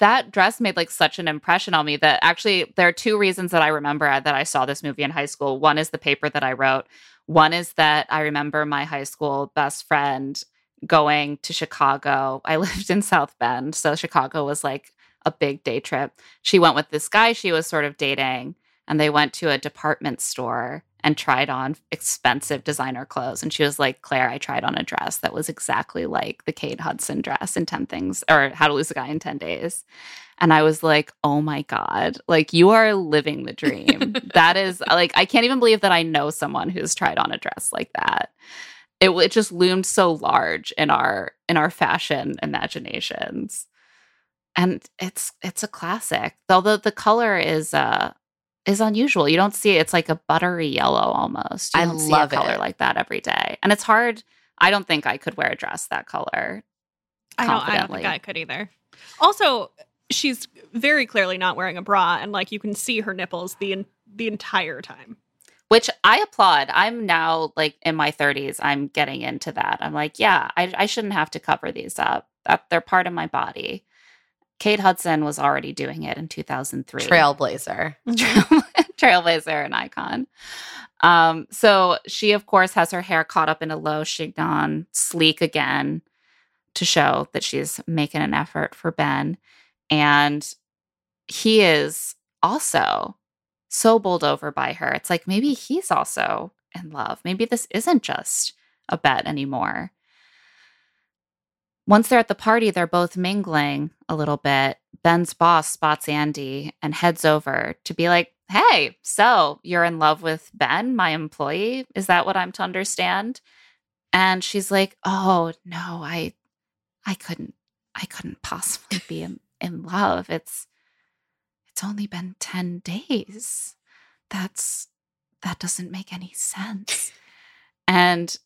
that dress made like such an impression on me that actually there are two reasons that I remember that I saw this movie in high school. One is the paper that I wrote. One is that I remember my high school best friend going to Chicago. I lived in South Bend, so Chicago was like a big day trip. She went with this guy she was sort of dating, and they went to a department store and tried on expensive designer clothes. And she was like, Claire, I tried on a dress that was exactly like the Kate Hudson dress in 10 Things, or How to Lose a Guy in 10 Days. And I was like, oh my God, like, you are living the dream. That is, like, I can't even believe that I know someone who's tried on a dress like that. It just loomed so large in our fashion imaginations. And it's a classic. Although the color is unusual. You don't see it. It's like a buttery yellow almost. I love a color like that every day. And it's hard. I don't think I could wear a dress that color confidently. I don't think I could either. Also, she's very clearly not wearing a bra, and like you can see her nipples the entire time. Which I applaud. I'm now like in my 30s. I'm getting into that. I'm like, yeah, I shouldn't have to cover these up. They're part of my body. Kate Hudson was already doing it in 2003. Trailblazer. Trailblazer, an icon. So she, of course, has her hair caught up in a low chignon, sleek again, to show that she's making an effort for Ben. And he is also so bowled over by her. It's like, maybe he's also in love. Maybe this isn't just a bet anymore. Once they're at the party, they're both mingling a little bit. Ben's boss spots Andy and heads over to be like, hey, so you're in love with Ben, my employee? Is that what I'm to understand? And she's like, oh, no, I couldn't possibly be in love. It's only been 10 days. That doesn't make any sense. And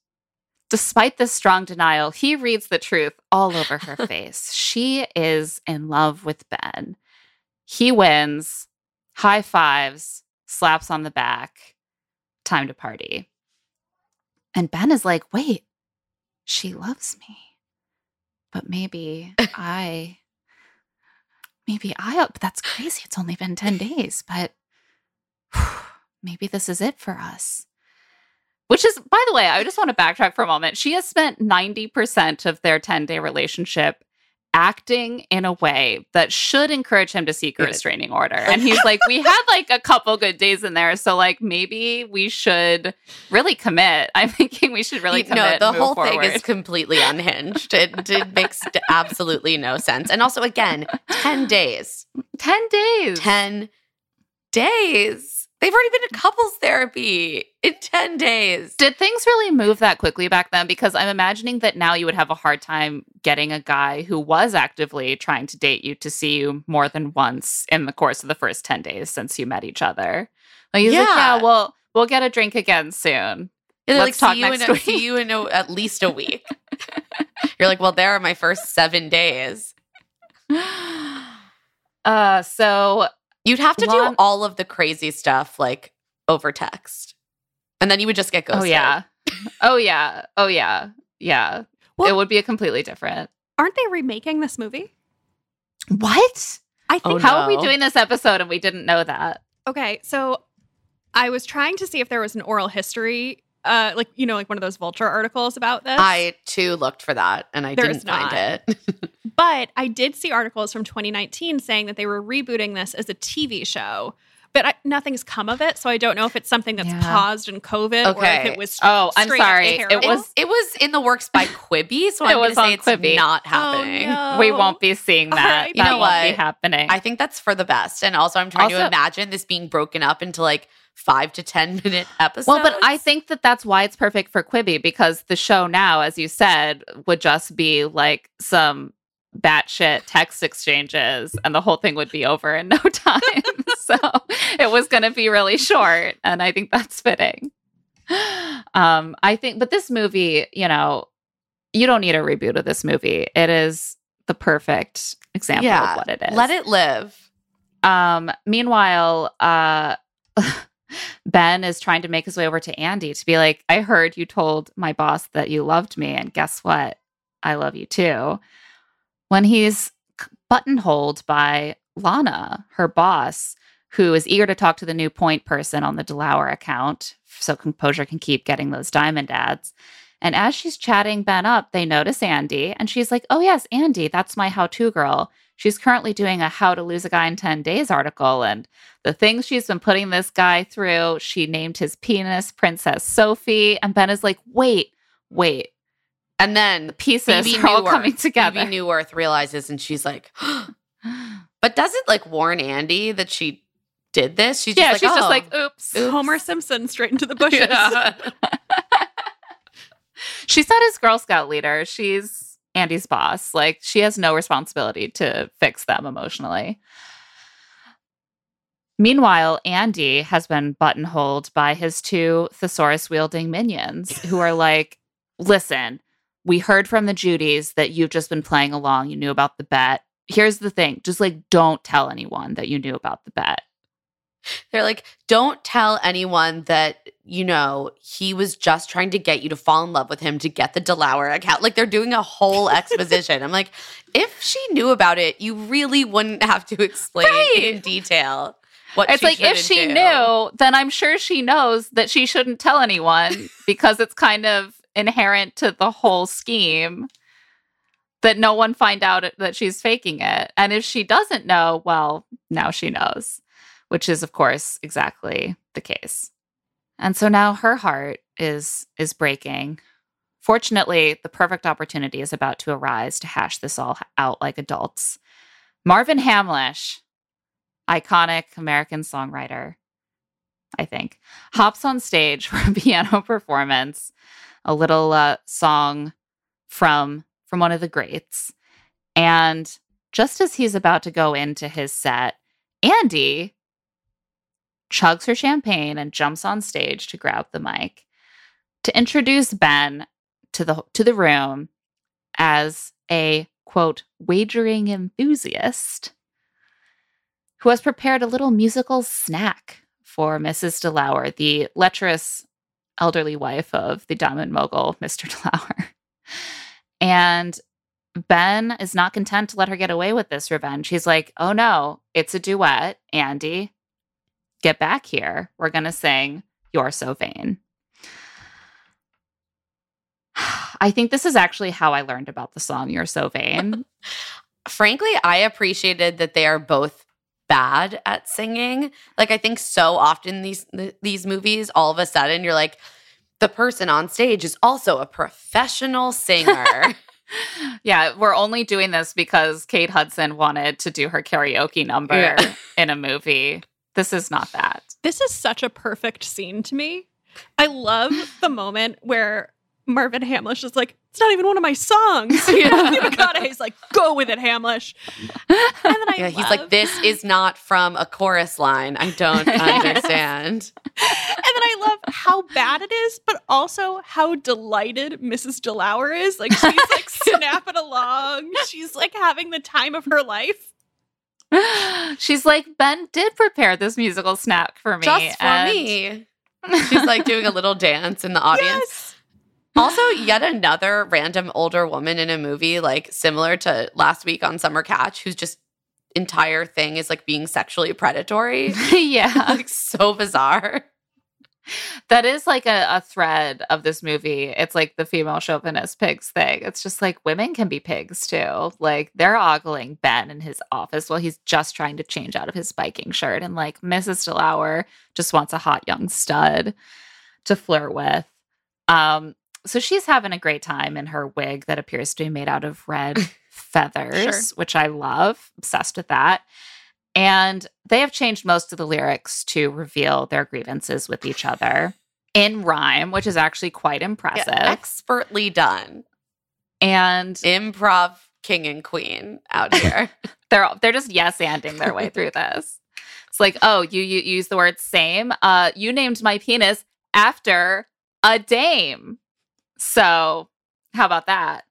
despite this strong denial, he reads the truth all over her face. She is in love with Ben. He wins, high fives, slaps on the back, time to party. And Ben is like, wait, she loves me. But maybe I, that's crazy. It's only been 10 days, but maybe this is it for us. Which is, by the way, I just want to backtrack for a moment. She has spent 90% of their 10-day relationship acting in a way that should encourage him to seek a restraining order. And he's like, we had like a couple good days in there, so like maybe we should really commit. I'm thinking we should really commit. No, the whole forward. Thing is completely unhinged. It makes absolutely no sense. And also, again, 10 days. 10 days. 10 days. They've already been to couples therapy in 10 days. Did things really move that quickly back then? Because I'm imagining that now you would have a hard time getting a guy who was actively trying to date you to see you more than once in the course of the first 10 days since you met each other. Like, he's like, yeah, well, we'll get a drink again soon. Let's like, talk next week. See you in at least a week. You're like, well, there are my first 7 days. So... You'd have to do all of the crazy stuff, like, over text. And then you would just get ghosted. Oh, yeah. Well, it would be a completely different. Aren't they remaking this movie? What? I think. Oh, no. How are we doing this episode and we didn't know that? Okay, so I was trying to see if there was an oral history, like one of those Vulture articles about this. I, too, looked for that, and I didn't find it. But I did see articles from 2019 saying that they were rebooting this as a TV show, but nothing's come of it, so I don't know if it's something that's paused in COVID or if it was I'm sorry. It was in the works by Quibi, so I'm going to say it's Quibi. Not happening. Oh, no. We won't be seeing that. Right, that won't be happening. I think that's for the best, and also I'm trying to imagine this being broken up into like 5 to 10 minute episodes. Well, but I think that's why it's perfect for Quibi, because the show now, as you said, would just be like some batshit text exchanges, and the whole thing would be over in no time. So it was going to be really short, and I think that's fitting. But this movie, you don't need a reboot of this movie. It is the perfect example of what it is. Let it live. Meanwhile, Ben is trying to make his way over to Andy to be like, I heard you told my boss that you loved me, and guess what? I love you too. When he's buttonholed by Lana, her boss, who is eager to talk to the new point person on the DeLauer account so Composure can keep getting those diamond ads. And as she's chatting Ben up, they notice Andy, and she's like, oh, yes, Andy, that's my how-to girl. She's currently doing a How to Lose a Guy in 10 Days article, and the things she's been putting this guy through, she named his penis Princess Sophie, and Ben is like, wait. And then the pieces are all coming together. Baby New Earth realizes, and she's like, but doesn't like warn Andy that she did this? She's just she's just like, oops. Homer Simpson straight into the bushes. Yeah. She's not his Girl Scout leader. She's Andy's boss. Like, she has no responsibility to fix them emotionally. Meanwhile, Andy has been buttonholed by his two thesaurus-wielding minions who are like, listen, we heard from the Judys that you've just been playing along. You knew about the bet. here's the thing. Just like, don't tell anyone that you knew about the bet. They're like, don't tell anyone that, you know, he was just trying to get you to fall in love with him to get the DeLauer account. Like, they're doing a whole exposition. I'm like, if she knew about it, you really wouldn't have to explain in detail what it's like. If she knew, then I'm sure she knows that she shouldn't tell anyone because it's kind of inherent to the whole scheme that no one find out that she's faking it. And if she doesn't know, well, now she knows. Which is, of course, exactly the case. And so now her heart is breaking. Fortunately, the perfect opportunity is about to arise to hash this all out like adults. Marvin Hamlisch, iconic American songwriter, I think, hops on stage for a piano performance, a little song from one of the greats. And just as he's about to go into his set, Andy chugs her champagne and jumps on stage to grab the mic to introduce Ben to the room as a, quote, wagering enthusiast who has prepared a little musical snack for Mrs. DeLauer, the lecherous elderly wife of the diamond mogul, Mr. DeLauer. And Ben is not content to let her get away with this revenge. He's like, oh no, it's a duet, Andy. Get back here. We're going to sing You're So Vain. I think this is actually how I learned about the song You're So Vain. Frankly, I appreciated that they are both bad at singing. Like, I think so often these movies, all of a sudden, you're like, the person on stage is also a professional singer. Yeah, we're only doing this because Kate Hudson wanted to do her karaoke number in a movie. This is not that. This is such a perfect scene to me. I love the moment where Marvin Hamlisch is like, it's not even one of my songs. Yeah. Matthew McConaughey's like, go with it, Hamlisch. And then he's like, this is not from a chorus line. I don't understand. And then I love how bad it is, but also how delighted Mrs. DeLauer is. Like, she's like snapping along. She's like having the time of her life. She's like, Ben did prepare this musical snack for me. Just for me. She's like doing a little dance in the audience. Yes. Also, yet another random older woman in a movie, like similar to last week on Summer Catch, whose just entire thing is like being sexually predatory. Yeah. Like, so bizarre. That is like a thread of this movie. It's like the female chauvinist pigs thing. It's just like, women can be pigs too. Like, they're ogling Ben in his office while he's just trying to change out of his biking shirt. And like, Mrs. DeLauer just wants a hot young stud to flirt with. So she's having a great time in her wig that appears to be made out of red feathers, which I love. Obsessed with that. And they have changed most of the lyrics to reveal their grievances with each other in rhyme, which is actually quite impressive. Yeah, expertly done. And improv king and queen out here. They're just yes-anding their way through this. It's like, oh, you use the word same. You named my penis after a dame. So how about that?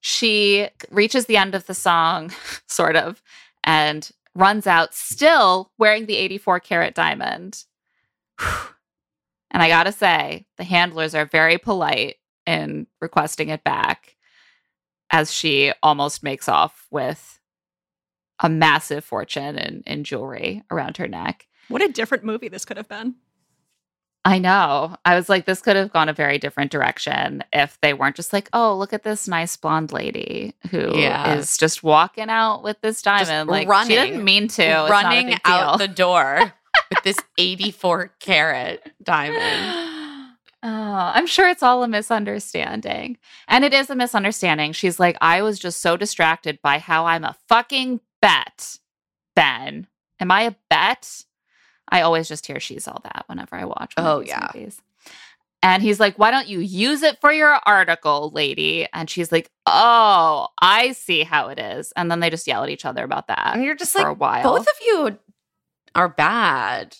She reaches the end of the song, sort of, and runs out still wearing the 84-carat diamond. And I gotta say, the handlers are very polite in requesting it back as she almost makes off with a massive fortune in jewelry around her neck. What a different movie this could have been. I know. I was like, this could have gone a very different direction if they weren't just like, oh, look at this nice blonde lady who is just walking out with this diamond. Just like, running, she didn't mean to. Running out the door with this 84-carat diamond. Oh, I'm sure it's all a misunderstanding. And it is a misunderstanding. She's like, I was just so distracted by how I'm a fucking bet, Ben. Am I a bet? I always just hear she's all that whenever I watch one of these movies. And he's like, why don't you use it for your article, lady? And she's like, oh, I see how it is. And then they just yell at each other about that. And you're just for like, a while. Both of you are bad.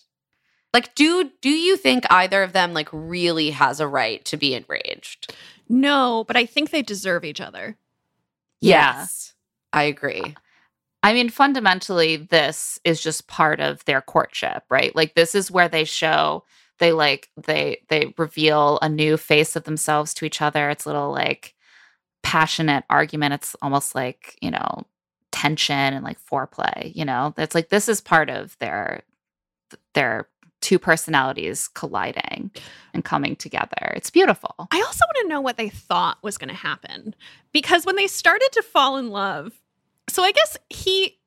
Like, do you think either of them like really has a right to be enraged? No, but I think they deserve each other. Yes. I agree. I mean, fundamentally, this is just part of their courtship, right? Like, this is where they show, they reveal a new face of themselves to each other. It's a little, like, passionate argument. It's almost like, you know, tension and, like, foreplay, you know? It's like, this is part of their two personalities colliding and coming together. It's beautiful. I also want to know what they thought was going to happen. Because when they started to fall in love, so I guess he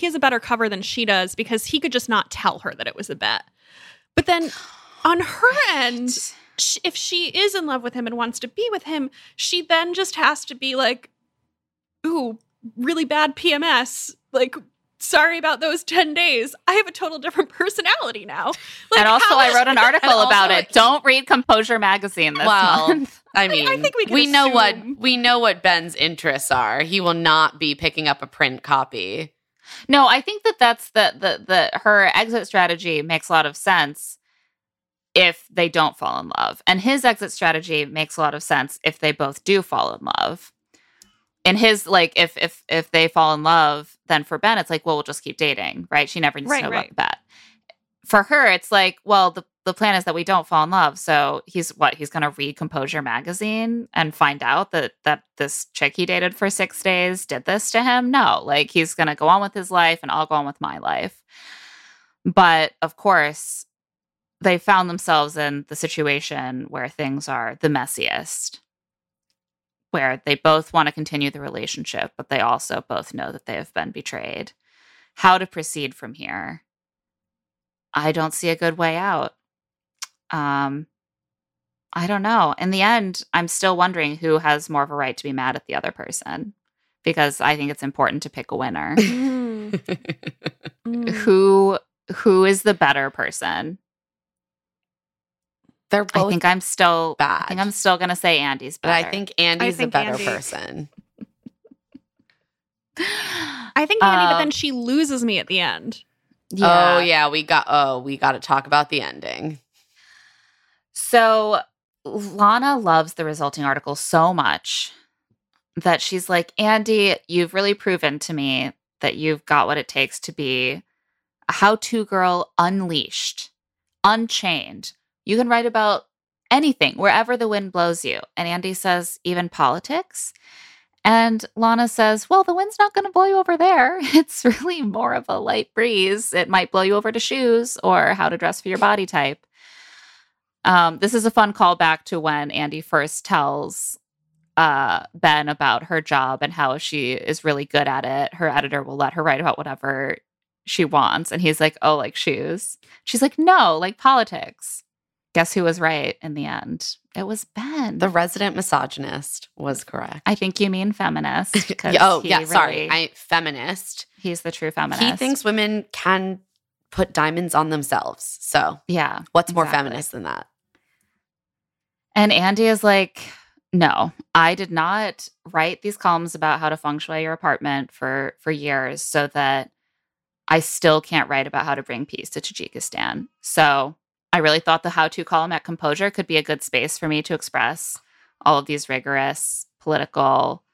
has a better cover than she does, because he could just not tell her that it was a bet. But then on her end, if she is in love with him and wants to be with him, she then just has to be like, ooh, really bad PMS. Like, sorry about those 10 days. I have a total different personality now. Like, and also I wrote an article about it. Don't read Composure Magazine this month. I mean, I think we know what Ben's interests are. He will not be picking up a print copy. No, I think that's the her exit strategy makes a lot of sense if they don't fall in love. And his exit strategy makes a lot of sense if they both do fall in love. And his, like, if they fall in love, then for Ben, it's like, well, we'll just keep dating, right? She never needs to know about the bet. For her, it's like, well, the plan is that we don't fall in love. So he's going to read Composure Magazine and find out that this chick he dated for 6 days did this to him? No, like, he's going to go on with his life and I'll go on with my life. But of course, they found themselves in the situation where things are the messiest, where they both want to continue the relationship, but they also both know that they have been betrayed. How to proceed from here? I don't see a good way out. I don't know. In the end, I'm still wondering who has more of a right to be mad at the other person, because I think it's important to pick a winner. Who is the better person? They're both. I think I'm still going to say Andy's better. But I think Andy's the better person. I think Andy, but then she loses me at the end. Yeah. We got to talk about the ending. So Lana loves the resulting article so much that she's like, Andy, you've really proven to me that you've got what it takes to be a how-to girl unleashed, unchained. You can write about anything, wherever the wind blows you. And Andy says, even politics? And Lana says, well, the wind's not going to blow you over there. It's really more of a light breeze. It might blow you over to shoes or how to dress for your body type. This is a fun callback to when Andy first tells Ben about her job and how if she is really good at it, her editor will let her write about whatever she wants. And he's like, oh, like shoes? She's like, no, like politics. Guess who was right in the end? It was Ben. The resident misogynist was correct. I think you mean feminist. Feminist. He's the true feminist. He thinks women can put diamonds on themselves. So yeah, what's more feminist than that? And Andy is like, no, I did not write these columns about how to feng shui your apartment for years so that I still can't write about how to bring peace to Tajikistan. So I really thought the how-to column at Composure could be a good space for me to express all of these rigorous political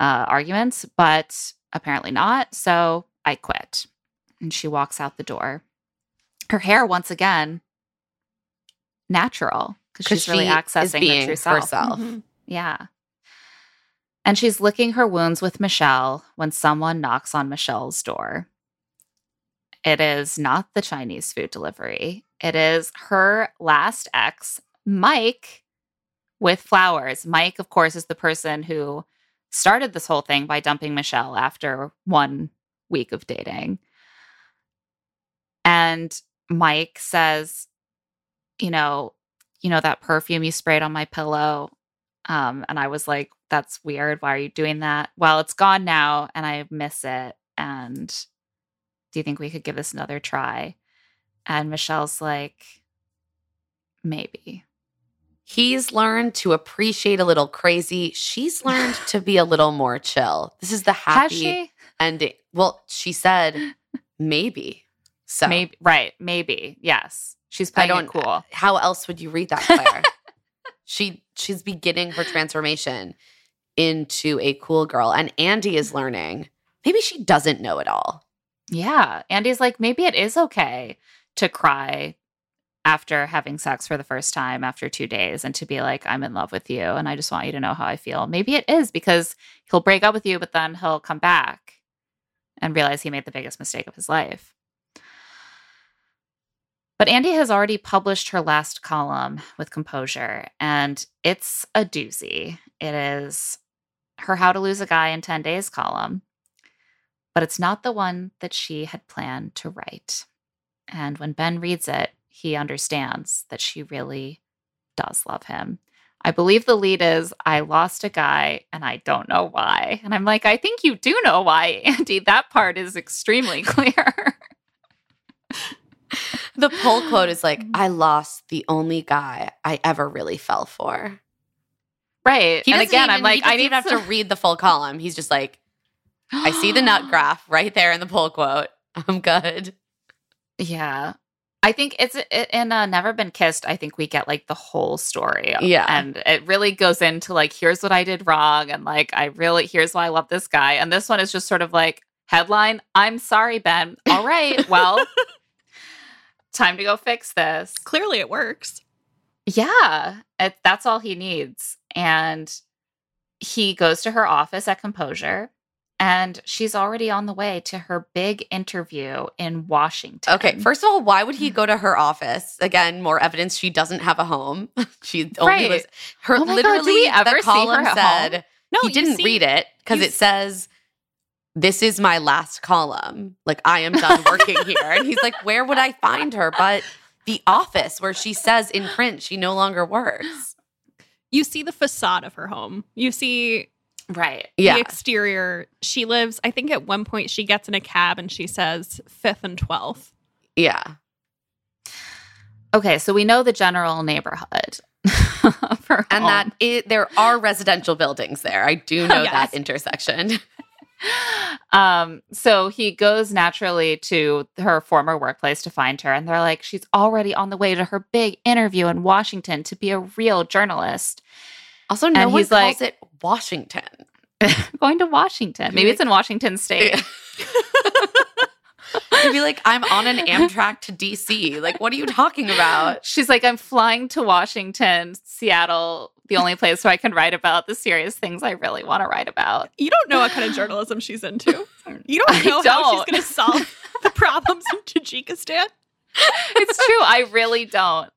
arguments, but apparently not, so I quit. And she walks out the door. Her hair, once again, natural, because she's really accessing her true self. Mm-hmm. Yeah. And she's licking her wounds with Michelle when someone knocks on Michelle's door. It is not the Chinese food delivery. It is her last ex, Mike, with flowers. Mike, of course, is the person who started this whole thing by dumping Michelle after 1 week of dating. And Mike says, you know that perfume you sprayed on my pillow? And I was like, that's weird. Why are you doing that? Well, it's gone now, and I miss it. And do you think we could give this another try? And Michelle's like, maybe. He's learned to appreciate a little crazy. She's learned to be a little more chill. This is the happy ending. Well, she said, maybe. So maybe, right. Maybe. Yes. She's playing it cool. How else would you read that, Claire? She's beginning her transformation into a cool girl. And Andy is learning maybe she doesn't know it all. Yeah. Andy's like, maybe it is okay to cry after having sex for the first time after 2 days and to be like, I'm in love with you and I just want you to know how I feel. Maybe it is, because he'll break up with you, but then he'll come back and realize he made the biggest mistake of his life. But Andy has already published her last column with Composure, and it's a doozy. It is her How to Lose a Guy in 10 Days column, but it's not the one that she had planned to write. And when Ben reads it, he understands that she really does love him. I believe the lead is, I lost a guy and I don't know why. And I'm like, I think you do know why, Andy. That part is extremely clear. The poll quote is like, I lost the only guy I ever really fell for. Right. And again, I'm like, I didn't have to read the full column. He's just like, I see the nut graph right there in the poll quote. I'm good. Yeah. I think it's in Never Been Kissed, I think we get like the whole story. Yeah. And it really goes into like, here's what I did wrong. And like, here's why I love this guy. And this one is just sort of like, headline, I'm sorry, Ben. All right. Well, time to go fix this. Clearly it works. Yeah. That's all he needs. And he goes to her office at Composure. And she's already on the way to her big interview in Washington. Okay, first of all, why would he go to her office? Again, more evidence she doesn't have a home. She only lives. Her literally the column said he didn't read it because it says, "This is my last column. Like I am done working here." And he's like, "Where would I find her?" But the office where she says in print she no longer works. You see the facade of her home. You see. Right. Yeah. The exterior. She lives, I think at one point she gets in a cab and she says 5th and 12th. Yeah. Okay, so we know the general neighborhood. And that there are residential buildings there. I do know that intersection. So he goes naturally to her former workplace to find her. And they're like, she's already on the way to her big interview in Washington to be a real journalist. Also, no one calls it Washington. Going to Washington. Maybe it's in Washington State. You'd be like, I'm on an Amtrak to D.C. Like, what are you talking about? She's like, I'm flying to Washington, Seattle, the only place where I can write about the serious things I really want to write about. You don't know what kind of journalism she's into. You don't know how she's going to solve the problems in Tajikistan. It's true. I really don't.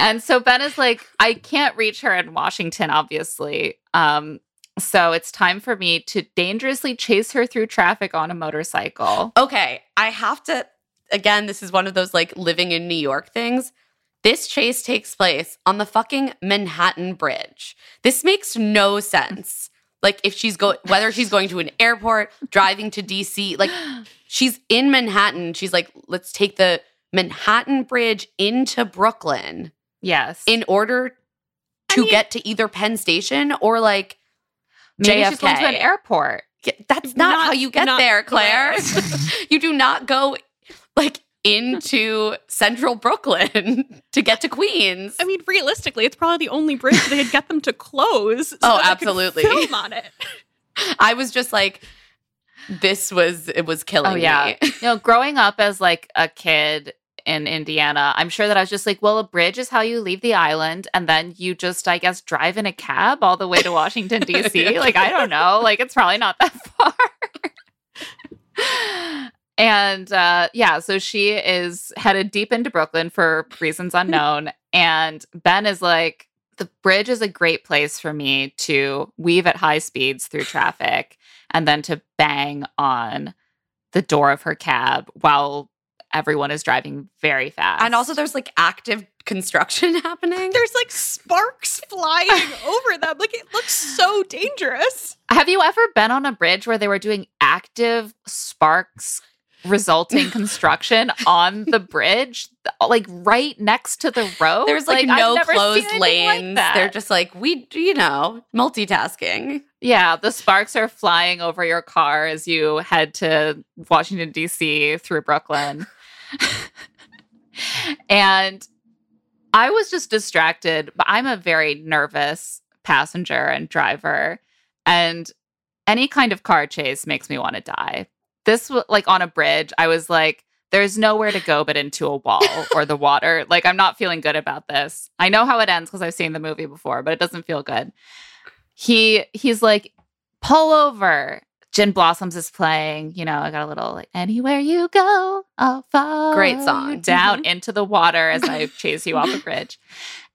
And so Ben is like, I can't reach her in Washington, obviously. So it's time for me to dangerously chase her through traffic on a motorcycle. Okay, I have to, again, this is one of those like living in New York things. This chase takes place on the fucking Manhattan Bridge. This makes no sense. Like if she's whether she's going to an airport, driving to DC, like she's in Manhattan. She's like, let's take the Manhattan Bridge into Brooklyn. Yes. In order to get to either Penn Station or like maybe JFK. She's going to an airport. That's not how you get there, Claire. You do not go like into central Brooklyn to get to Queens. I mean, realistically, it's probably the only bridge they could get them to close. Absolutely. Film on it. I was just like, it was killing me. You know, growing up as like a kid in Indiana, I'm sure that I was just like, well, a bridge is how you leave the island. And then you just, I guess, drive in a cab all the way to Washington, D.C. Like, I don't know. Like, it's probably not that far. And so she is headed deep into Brooklyn for reasons unknown. And Ben is like, the bridge is a great place for me to weave at high speeds through traffic and then to bang on the door of her cab while everyone is driving very fast. And also there's like active construction happening. There's like sparks flying over them. Like it looks so dangerous. Have you ever been on a bridge where they were doing active sparks resulting construction on the bridge? Like right next to the road? There's like no closed lanes. Like they're just like, multitasking. Yeah, the sparks are flying over your car as you head to Washington, D.C. through Brooklyn. And I was just distracted, but I'm a very nervous passenger and driver. And Any kind of car chase makes me want to die. This, like, on a bridge, I was like, there's nowhere to go but into a wall or the water. Like, I'm not feeling good about this. I know how it ends because I've seen the movie before, but it doesn't feel good. He's like, pull over. Gin Blossoms is playing. You know, I got a little, like, anywhere you go, I'll follow. Great song. Down into the water as I chase you off a bridge.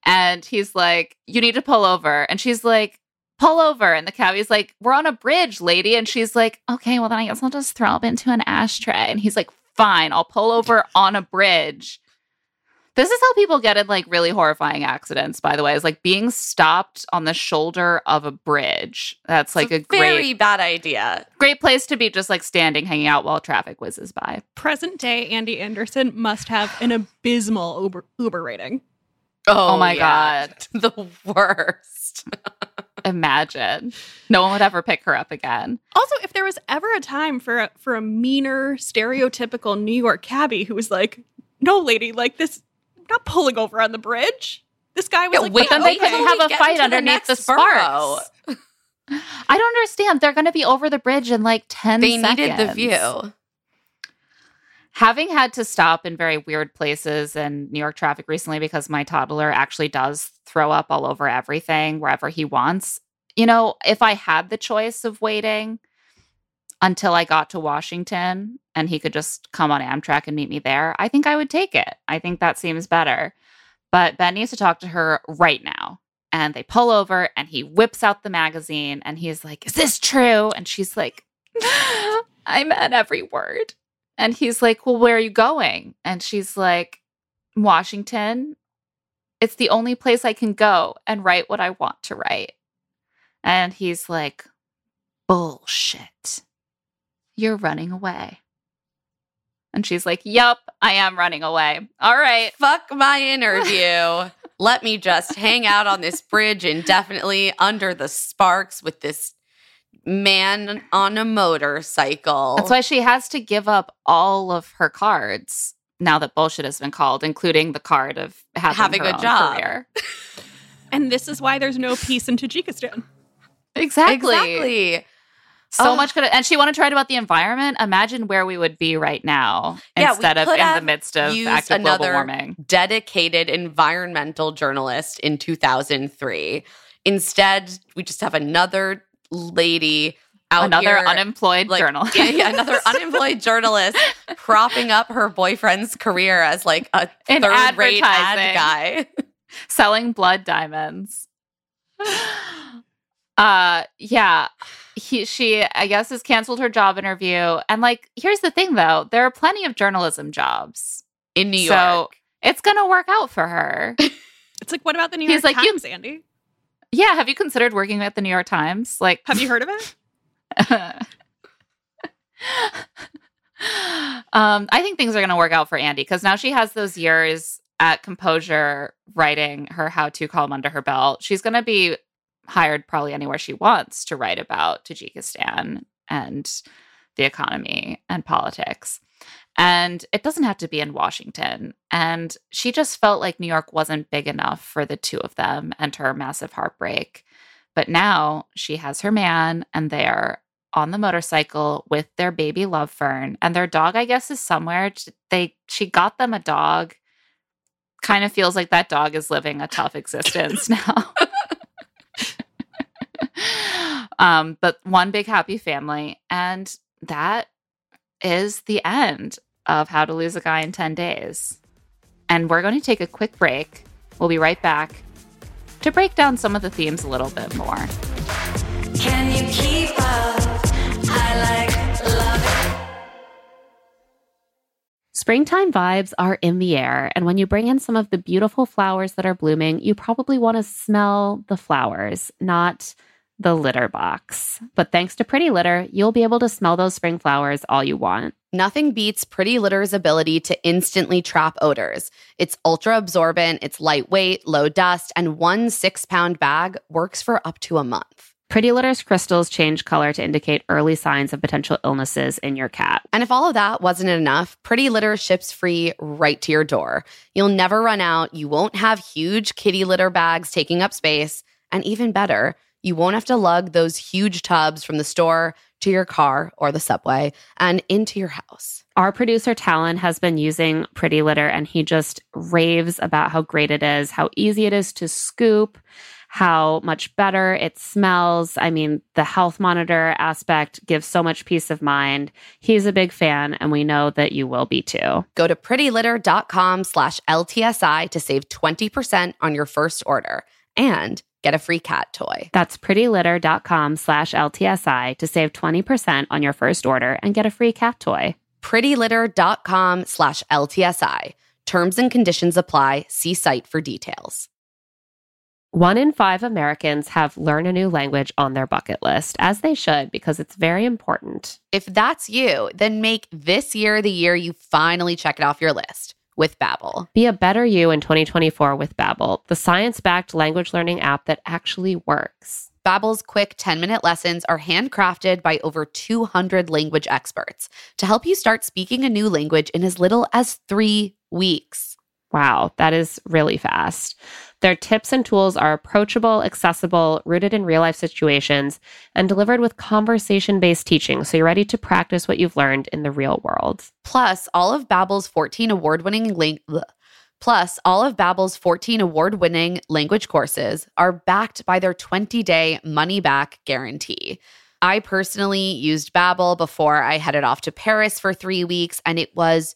And he's like, you need to pull over. And she's like, pull over. And the cabbie's like, we're on a bridge, lady. And she's like, okay, well, then I guess I'll just throw up into an ashtray. And he's like, fine, I'll pull over on a bridge. This is how people get in, like, really horrifying accidents, by the way, is, like, being stopped on the shoulder of a bridge. That's, like, a very bad idea. Great place to be just, like, standing, hanging out while traffic whizzes by. Present day Andy Anderson must have an abysmal Uber rating. Oh my God. The worst. Imagine. No one would ever pick her up again. Also, if there was ever a time for a meaner, stereotypical New York cabbie who was like, no, lady, like, this, I'm not pulling over on the bridge. This guy was like, wait, then they couldn't have a fight underneath the sparks. I don't understand. They're going to be over the bridge in like 10 seconds. They needed the view. Having had to stop in very weird places in New York traffic recently because my toddler actually does throw up all over everything wherever he wants. You know, if I had the choice of waiting until I got to Washington and he could just come on Amtrak and meet me there, I think I would take it. I think that seems better. But Ben needs to talk to her right now. And they pull over and he whips out the magazine and he's like, is this true? And she's like, I meant every word. And he's like, well, where are you going? And she's like, Washington. It's the only place I can go and write what I want to write. And he's like, bullshit. You're running away. And she's like, yup, I am running away. All right. Fuck my interview. Let me just hang out on this bridge indefinitely under the sparks with this man on a motorcycle. That's why she has to give up all of her cards now that bullshit has been called, including the card of having a job. Career. And this is why there's no peace in Tajikistan. Exactly. So much could have, and she wanted to write about the environment. Imagine where we would be right now instead of in the midst of active global warming. Dedicated environmental journalist in 2003. Instead, we just have another lady out here. Another unemployed journalist. Yeah, another unemployed journalist propping up her boyfriend's career as like a third-rate ad guy. Selling blood diamonds. She, I guess, has canceled her job interview. And like, here's the thing, though. There are plenty of journalism jobs in New York. So it's going to work out for her. It's like, what about the New York Times, Andy? Yeah, have you considered working at the New York Times? Like, have you heard of it? I think things are going to work out for Andy because now she has those years at Composure writing her how-to column under her belt. She's going to be hired probably anywhere she wants to write about Tajikistan and the economy and politics. And it doesn't have to be in Washington. And she just felt like New York wasn't big enough for the two of them and her massive heartbreak. But now she has her man and they are on the motorcycle with their baby love fern. And their dog, I guess, is somewhere. She got them a dog. Kind of feels like that dog is living a tough existence now. But one big happy family. And that is the end of How to Lose a Guy in 10 Days. And we're going to take a quick break. We'll be right back to break down some of the themes a little bit more. Can you keep up? I like love it. Springtime vibes are in the air. And when you bring in some of the beautiful flowers that are blooming, you probably want to smell the flowers, not the litter box. But thanks to Pretty Litter, you'll be able to smell those spring flowers all you want. Nothing beats Pretty Litter's ability to instantly trap odors. It's ultra-absorbent, it's lightweight, low dust, and one 6-pound bag works for up to a month. Pretty Litter's crystals change color to indicate early signs of potential illnesses in your cat. And if all of that wasn't enough, Pretty Litter ships free right to your door. You'll never run out, you won't have huge kitty litter bags taking up space, and even better, You won't have to lug those huge tubs from the store to your car or the subway and into your house. Our producer, Talon, has been using Pretty Litter, and he just raves about how great it is, how easy it is to scoop, how much better it smells. I mean, the health monitor aspect gives so much peace of mind. He's a big fan, and we know that you will be too. Go to prettylitter.com/LTSI to save 20% on your first order. And get a free cat toy. That's prettylitter.com/LTSI to save 20% on your first order and get a free cat toy. Prettylitter.com/LTSI. Terms and conditions apply. See site for details. 1 in 5 Americans have learn a new language on their bucket list, as they should, because it's very important. If that's you, then make this year the year you finally check it off your list. With Babbel. Be a better you in 2024 with Babbel, the science-backed language learning app that actually works. Babbel's quick 10-minute lessons are handcrafted by over 200 language experts to help you start speaking a new language in as little as 3 weeks. Wow, that is really fast. Their tips and tools are approachable, accessible, rooted in real-life situations, and delivered with conversation-based teaching, so you're ready to practice what you've learned in the real world. Plus, all of Babbel's 14 award-winning language courses are backed by their 20-day money-back guarantee. I personally used Babbel before I headed off to Paris for 3 weeks, and it was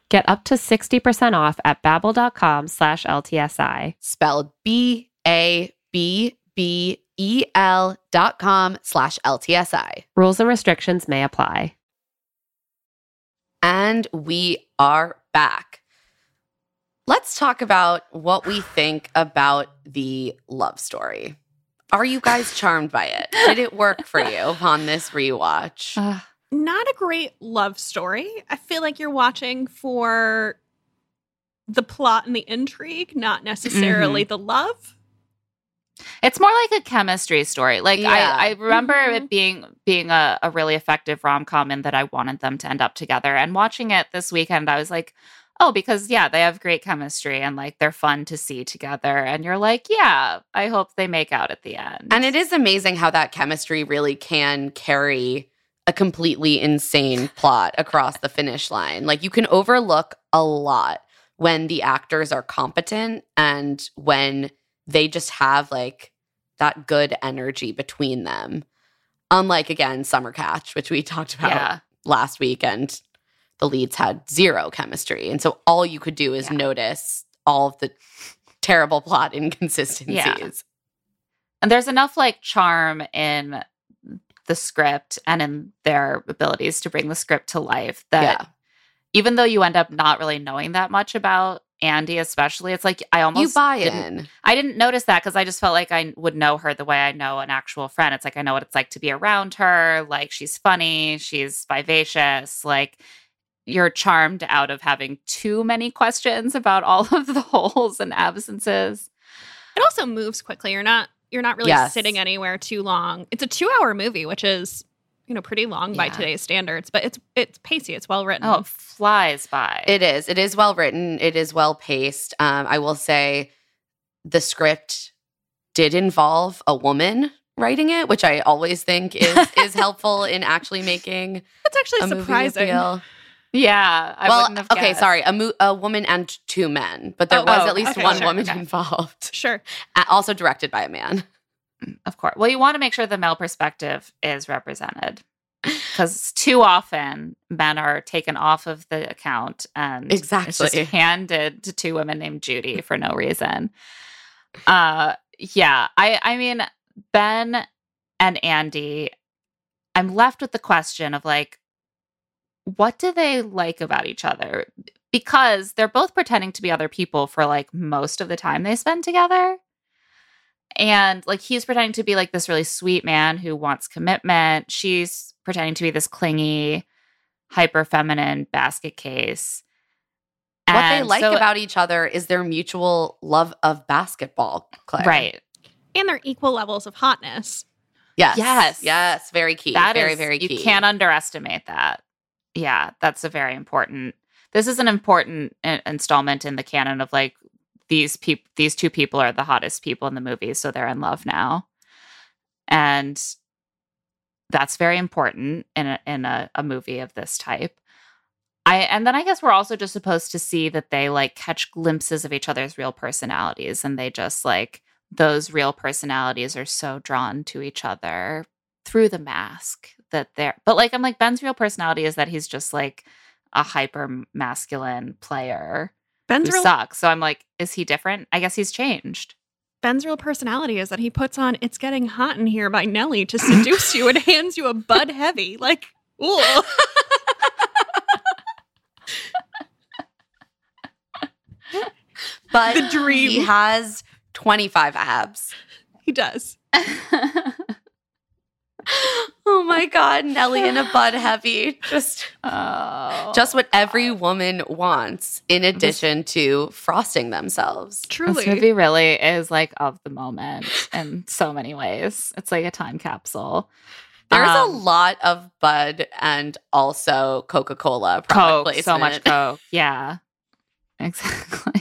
Get up to 60% off at babbel.com/LTSI. Spelled BABBEL.com/LTSI. Rules and restrictions may apply. And we are back. Let's talk about what we think about the love story. Are you guys charmed by it? Did it work for you upon this rewatch? Not a great love story. I feel like you're watching for the plot and the intrigue, not necessarily the love. It's more like a chemistry story. Like I remember it being a really effective rom-com in that I wanted them to end up together. And watching it this weekend, I was like, oh, because, yeah, they have great chemistry and, like, they're fun to see together. And you're like, yeah, I hope they make out at the end. And it is amazing how that chemistry really can carry a completely insane plot across the finish line. Like, you can overlook a lot when the actors are competent and when they just have, like, that good energy between them. Unlike, again, Summer Catch, which we talked about last week, and the leads had zero chemistry. And so all you could do is notice all of the terrible plot inconsistencies. Yeah. And there's enough, like, charm in the script and in their abilities to bring the script to life that even though you end up not really knowing that much about Andy, especially, it's like I almost I didn't notice that because I just felt like I would know her the way I know an actual friend. It's like I know what it's like to be around her. Like, she's funny, she's vivacious. Like, you're charmed out of having too many questions about all of the holes and absences. It also moves quickly. You're not really sitting anywhere too long. It's a 2-hour movie, which is, you know, pretty long by today's standards, but it's pacey. It's well written. Oh, it flies by. It is. It is well written. It is well paced. I will say the script did involve a woman writing it, which I always think is helpful in actually making. That's actually surprising. Yeah. A woman and two men, but there was at least one woman involved. Sure. Also directed by a man. Of course. Well, you want to make sure the male perspective is represented because too often men are taken off of the account and it's just handed to two women named Judy for no reason. I mean, Ben and Andy, I'm left with the question of, like, what do they like about each other? Because they're both pretending to be other people for, like, most of the time they spend together. And like he's pretending to be like this really sweet man who wants commitment. She's pretending to be this clingy, hyper feminine basket case. And what they like about each other is their mutual love of basketball, Claire. Right. And their equal levels of hotness. Yes. Yes. Yes. Very key. That very, is, very key. You can't underestimate that. Yeah. That's a very important. This is an important installment in the canon of like these two people are the hottest people in the movie. So they're in love now. And that's very important in a movie of this type. And then I guess we're also just supposed to see that they like catch glimpses of each other's real personalities, and they just like those real personalities are so drawn to each other through the mask that they're. But like I'm like Ben's real personality is that he's just like a hyper masculine player who sucks. So I'm like, is he different? I guess he's changed. Ben's real personality is that he puts on "It's Getting Hot in Here" by Nelly to seduce you and hands you a Bud Heavy. Like, ooh. But the dream. He has 25 abs. He does. Oh my God, Nelly in a Bud Heavy. Just what every woman wants in addition to frosting themselves. Truly. This movie really is like of the moment in so many ways. It's like a time capsule. There's a lot of Bud and also Coca-Cola product placement. So much Coke. Yeah. Exactly.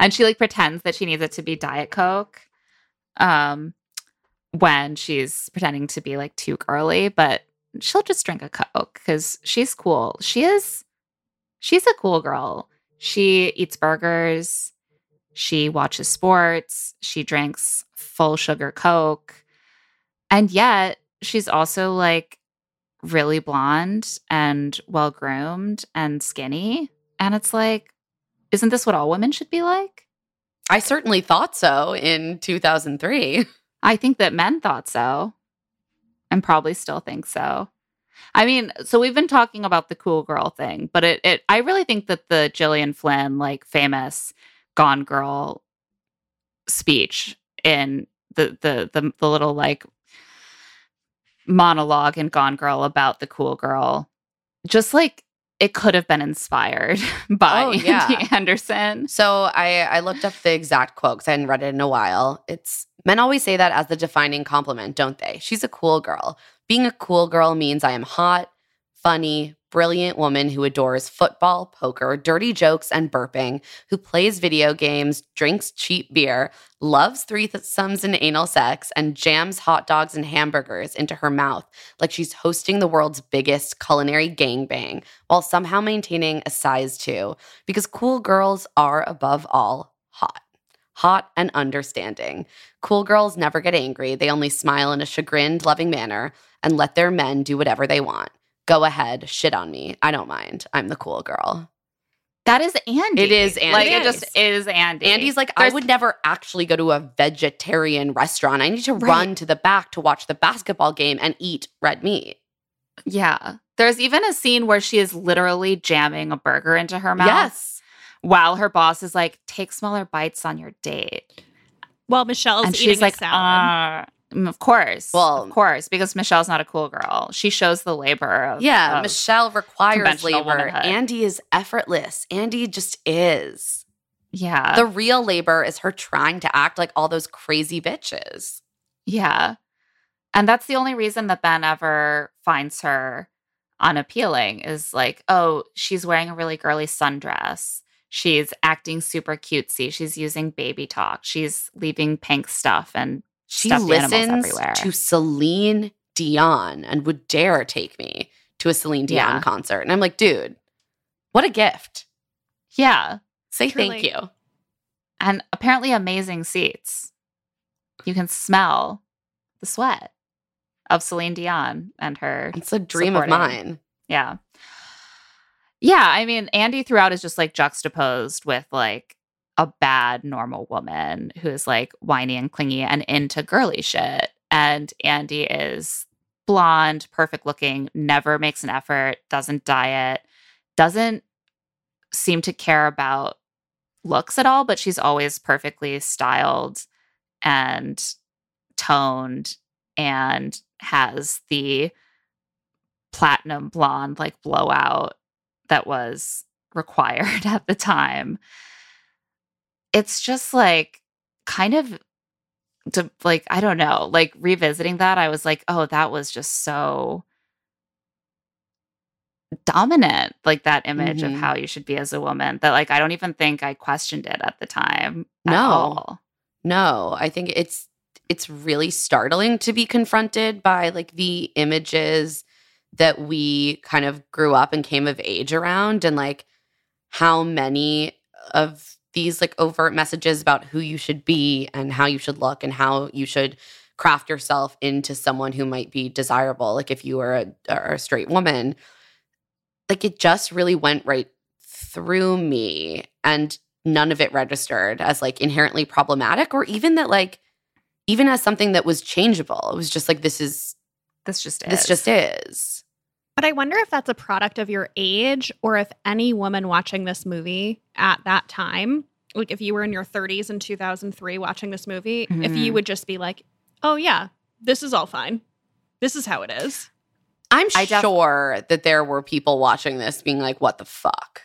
And she like pretends that she needs it to be Diet Coke when she's pretending to be like too girly, but she'll just drink a Coke because she's cool. She's a cool girl. She eats burgers. She watches sports. She drinks full sugar Coke. And yet she's also like really blonde and well-groomed and skinny. And it's like, isn't this what all women should be like? I certainly thought so in 2003. I think that men thought so and probably still think so. I mean, so we've been talking about the cool girl thing, but I really think that the Gillian Flynn, like, famous Gone Girl speech in the little, like, monologue in Gone Girl about the cool girl, just, like, it could have been inspired by Andy Anderson. So I looked up the exact quote because I hadn't read it in a while. It's, men always say that as the defining compliment, don't they? She's a cool girl. Being a cool girl means I am hot, funny, brilliant woman who adores football, poker, dirty jokes, and burping, who plays video games, drinks cheap beer, loves threesomes and anal sex, and jams hot dogs and hamburgers into her mouth like she's hosting the world's biggest culinary gangbang while somehow maintaining a size 2, because cool girls are, above all, hot. Hot and understanding. Cool girls never get angry. They only smile in a chagrined, loving manner and let their men do whatever they want. Go ahead, shit on me. I don't mind. I'm the cool girl. That is Andy. It is Andy. Like, it just is Andy. Andy's like, I would never actually go to a vegetarian restaurant. I need to run to the back to watch the basketball game and eat red meat. Yeah. There's even a scene where she is literally jamming a burger into her mouth. Yes. While her boss is like, take smaller bites on your date. Well, Michelle's and eating she's like, a salad. Of course. Well, of course, because Michelle's not a cool girl. She shows the labor of Michelle requires labor. Womanhood. Andy is effortless. Andy just is. Yeah. The real labor is her trying to act like all those crazy bitches. Yeah. And that's the only reason that Ben ever finds her unappealing is like, oh, she's wearing a really girly sundress. She's acting super cutesy. She's using baby talk. She's leaving pink stuff and she listens to Celine Dion and would dare take me to a Celine Dion concert. And I'm like, dude, what a gift. Yeah. Say truly. Thank you. And apparently amazing seats. You can smell the sweat of Celine Dion and her. It's a dream of mine. Yeah. Yeah. I mean, Andy throughout is just like juxtaposed with like a bad normal woman who is like whiny and clingy and into girly shit. And Andy is blonde, perfect looking, never makes an effort, doesn't diet, doesn't seem to care about looks at all, but she's always perfectly styled and toned and has the platinum blonde, like, blowout that was required at the time. It's just, like, kind of, like, I don't know, like, revisiting that, I was like, oh, that was just so dominant, like, that image mm-hmm. of how you should be as a woman, that, like, I don't even think I questioned it at the time at all. No, I think it's really startling to be confronted by, like, the images that we kind of grew up and came of age around, and, like, how many of these, like, overt messages about who you should be and how you should look and how you should craft yourself into someone who might be desirable, like, if you were a straight woman, like, it just really went right through me, and none of it registered as, like, inherently problematic, or even that, like, even as something that was changeable. It was just like, this just is. But I wonder if that's a product of your age, or if any woman watching this movie at that time, like, if you were in your 30s in 2003 watching this movie, mm-hmm. if you would just be like, oh, yeah, this is all fine. This is how it is. I'm sure that there were people watching this being like, what the fuck?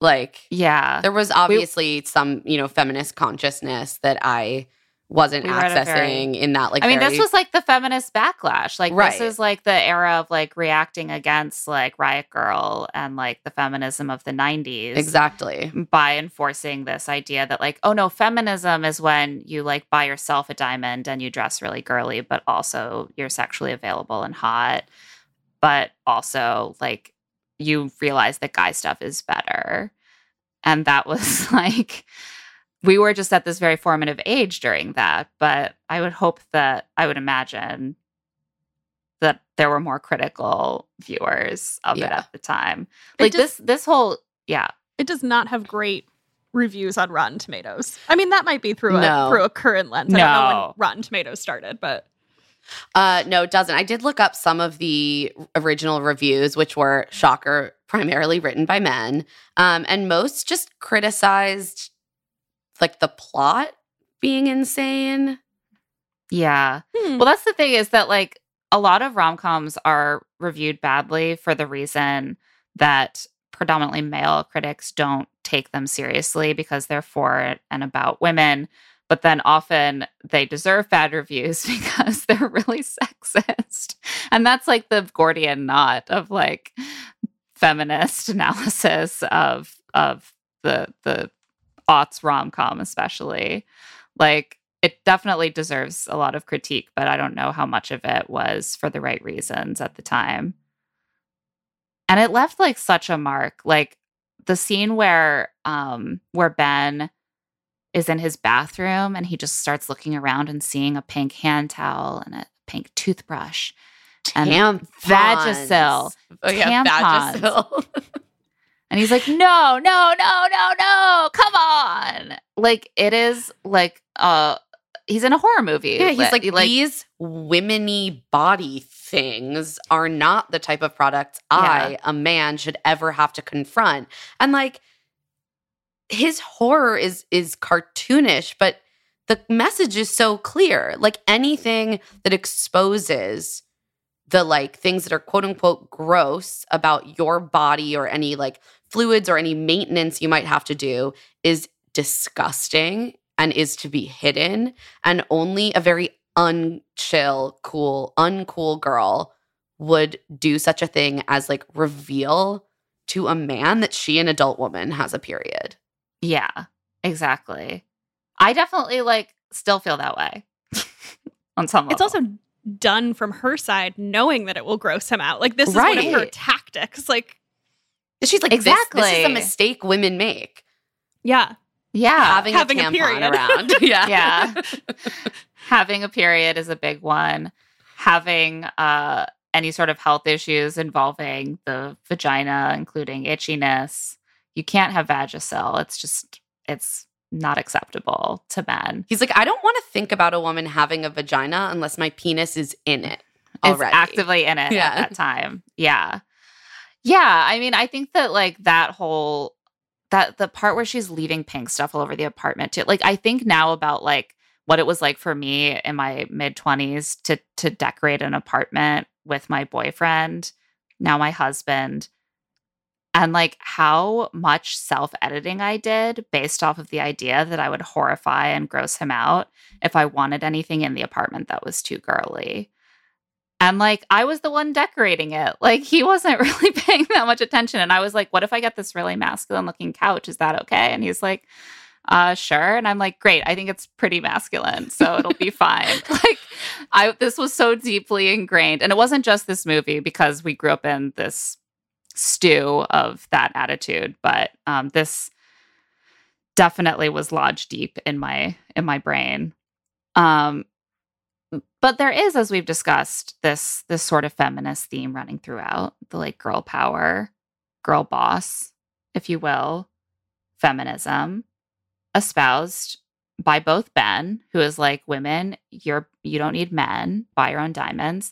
Like, yeah, there was obviously some, you know, feminist consciousness that I wasn't accessing in that, like, I mean, this was, like, the feminist backlash. Like, right. This is, like, the era of, like, reacting against, like, Riot Girl and, like, the feminism of the 90s. Exactly. By enforcing this idea that, like, oh, no, feminism is when you, like, buy yourself a diamond and you dress really girly, but also you're sexually available and hot. But also, like, you realize that guy stuff is better. And that was, like... We were just at this very formative age during that, but I would hope that, I would imagine that there were more critical viewers of it at the time. Like, this whole. It does not have great reviews on Rotten Tomatoes. I mean, that might be through a current lens. I don't know when Rotten Tomatoes started, but... No, it doesn't. I did look up some of the original reviews, which were, shocker, primarily written by men, and most just criticized... like, the plot being insane. Yeah. Well, that's the thing, is that, like, a lot of rom-coms are reviewed badly for the reason that predominantly male critics don't take them seriously because they're for and about women. But then often they deserve bad reviews because they're really sexist. And that's, like, the Gordian knot of, like, feminist analysis of the aughts rom-com, especially. Like, it definitely deserves a lot of critique, but I don't know how much of it was for the right reasons at the time. And it left, like, such a mark. Like, the scene where Ben is in his bathroom and he just starts looking around and seeing a pink hand towel and a pink toothbrush. And Vagisil. Oh, yeah, Vagisil. And he's like, no, come on. Like, it is, like, he's in a horror movie. Yeah, he's like, these women-y body things are not the type of products a man, should ever have to confront. And, like, his horror is cartoonish, but the message is so clear. Like, anything that exposes the, like, things that are quote-unquote gross about your body or any, like, fluids or any maintenance you might have to do is disgusting and is to be hidden, and only a very uncool girl would do such a thing as, like, reveal to a man that she, an adult woman, has a period. Yeah, exactly. I definitely, like, still feel that way on some level. It's also done from her side, knowing that it will gross him out. Like, this is one of her tactics. Like, she's like, exactly. This is a mistake women make. Yeah. Yeah. Having a period around. Yeah. Having a period is a big one. Having any sort of health issues involving the vagina, including itchiness. You can't have Vagisil. It's not acceptable to men. He's like, I don't want to think about a woman having a vagina unless my penis is in it already. It's actively in it at that time. Yeah. Yeah. I mean, I think that, like, the part where she's leaving pink stuff all over the apartment too. Like, I think now about, like, what it was like for me in my mid-20s to decorate an apartment with my boyfriend, now my husband, and like how much self-editing I did based off of the idea that I would horrify and gross him out if I wanted anything in the apartment that was too girly. And like, I was the one decorating it. Like, he wasn't really paying that much attention. And I was like, what if I get this really masculine looking couch? Is that okay? And he's like, sure. And I'm like, great. I think it's pretty masculine, so it'll be fine. Like, this was so deeply ingrained. And it wasn't just this movie, because we grew up in this stew of that attitude. But this definitely was lodged deep in my brain. But there is, as we've discussed, this sort of feminist theme running throughout, the like girl power, girl boss, if you will, feminism, espoused by both Ben, who is like, women, you don't need men, buy your own diamonds,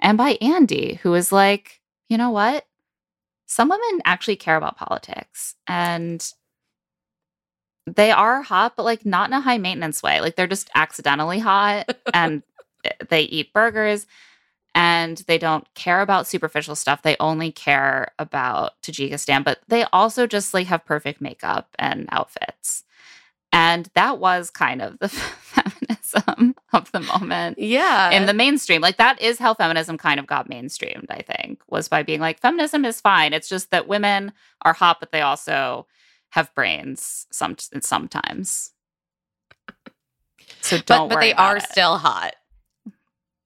and by Andy, who is like, you know what? Some women actually care about politics, and they are hot, but like not in a high maintenance way. Like, they're just accidentally hot and they eat burgers and they don't care about superficial stuff. They only care about Tajikistan, but they also just like have perfect makeup and outfits. And that was kind of the feminism of the moment. Yeah. In the mainstream. Like, that is how feminism kind of got mainstreamed, I think, was by being like, feminism is fine. It's just that women are hot, but they also have brains sometimes. So don't worry. But they are still hot.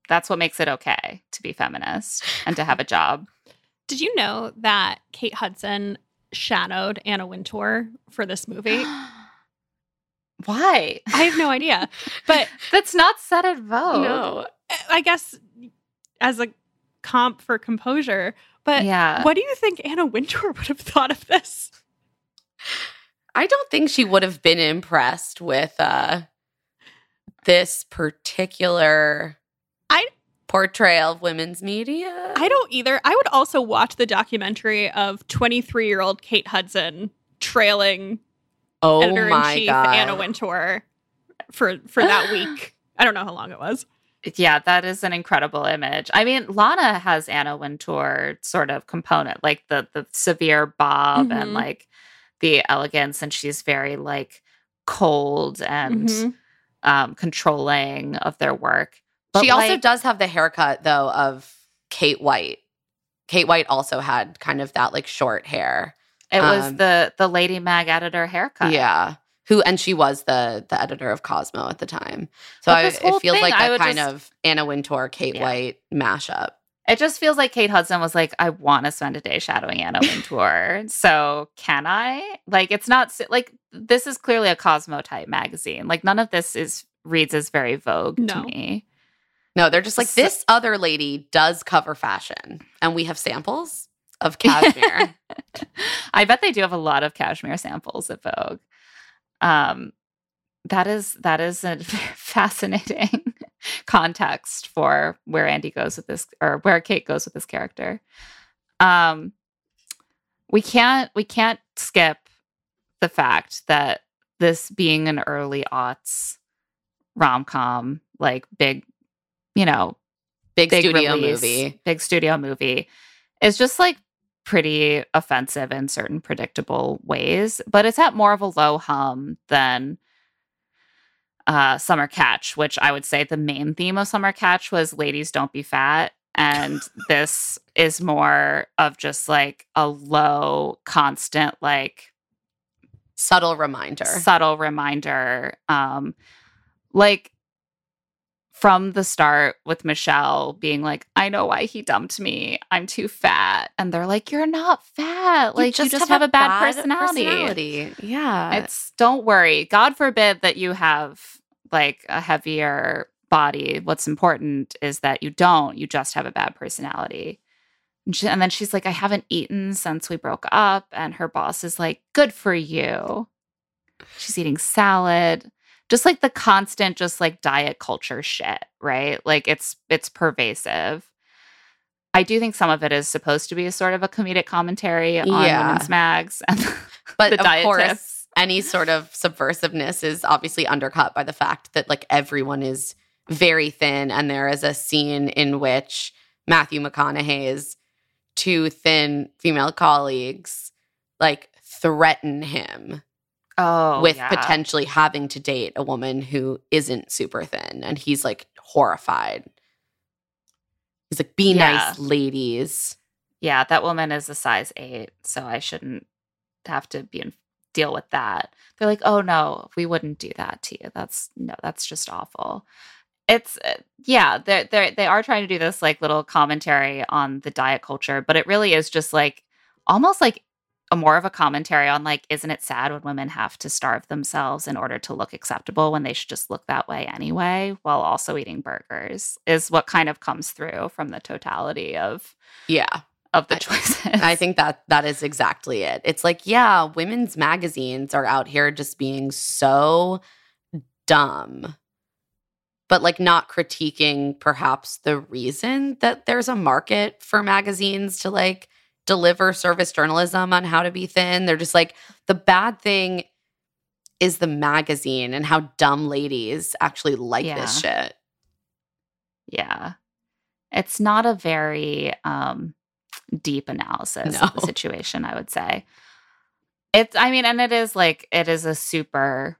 That's what makes it okay to be feminist and to have a job. Did you know that Kate Hudson shadowed Anna Wintour for this movie? Why? I have no idea. But that's not set in Vogue. No. I guess as a comp for Composure. But yeah. What do you think Anna Wintour would have thought of this? I don't think she would have been impressed with this particular portrayal of women's media. I don't either. I would also watch the documentary of 23-year-old Kate Hudson trailing editor-in-chief Anna Wintour for that week. I don't know how long it was. Yeah, that is an incredible image. I mean, Lana has Anna Wintour sort of component, like the severe bob and like the elegance, and she's very like cold and controlling of their work. But she also does have the haircut though of Kate White. Kate White also had kind of that like short hair. It was the Lady Mag editor haircut. Yeah. And she was the editor of Cosmo at the time. So it feels like a kind of Anna Wintour, Kate White mashup. It just feels like Kate Hudson was like, I want to spend a day shadowing Anna Wintour, so can I? Like, it's not... Like, this is clearly a Cosmo-type magazine. Like, none of this reads as very Vogue to me. No, they're just like, this other lady does cover fashion, and we have samples of cashmere. I bet they do have a lot of cashmere samples at Vogue. That is a fascinating context for where Andy goes with this, or where Kate goes with this character. We can't skip the fact that this being an early aughts rom-com, like big studio movie is just like pretty offensive in certain predictable ways, but it's at more of a low hum than Summer Catch, which I would say the main theme of Summer Catch was ladies don't be fat, and this is more of just like a low, constant, like subtle reminder like from the start with Michelle being like, I know why he dumped me, I'm too fat, and they're like, you're not fat, like you just have a bad personality. Yeah, it's, don't worry, God forbid that you have like a heavier body, what's important is that you just have a bad personality. And then she's like, I haven't eaten since we broke up, and her boss is like, good for you, she's eating salad. Just like the constant, just like diet culture shit, right? Like it's pervasive. I do think some of it is supposed to be a sort of a comedic commentary on women's mags, and but the diet course, tips. any sort of subversiveness is obviously undercut by the fact that, like, everyone is very thin, and there is a scene in which Matthew McConaughey's two thin female colleagues, like, threaten him potentially having to date a woman who isn't super thin. And he's, like, horrified. He's like, be nice, ladies. Yeah, that woman is a size 8, so I shouldn't have to deal with that. They're like, oh, no, we wouldn't do that to you. That's just awful. It's, they are trying to do this, like, little commentary on the diet culture, but it really is just, like, almost like more of a commentary on, like, isn't it sad when women have to starve themselves in order to look acceptable when they should just look that way anyway, while also eating burgers, is what kind of comes through from the totality of the choices. I think that is exactly it. It's like, yeah, women's magazines are out here just being so dumb, but, like, not critiquing perhaps the reason that there's a market for magazines to, like, deliver service journalism on how to be thin. They're just like, the bad thing is the magazine and how dumb ladies actually like this shit. Yeah. It's not a very deep analysis of the situation, I would say. It is a super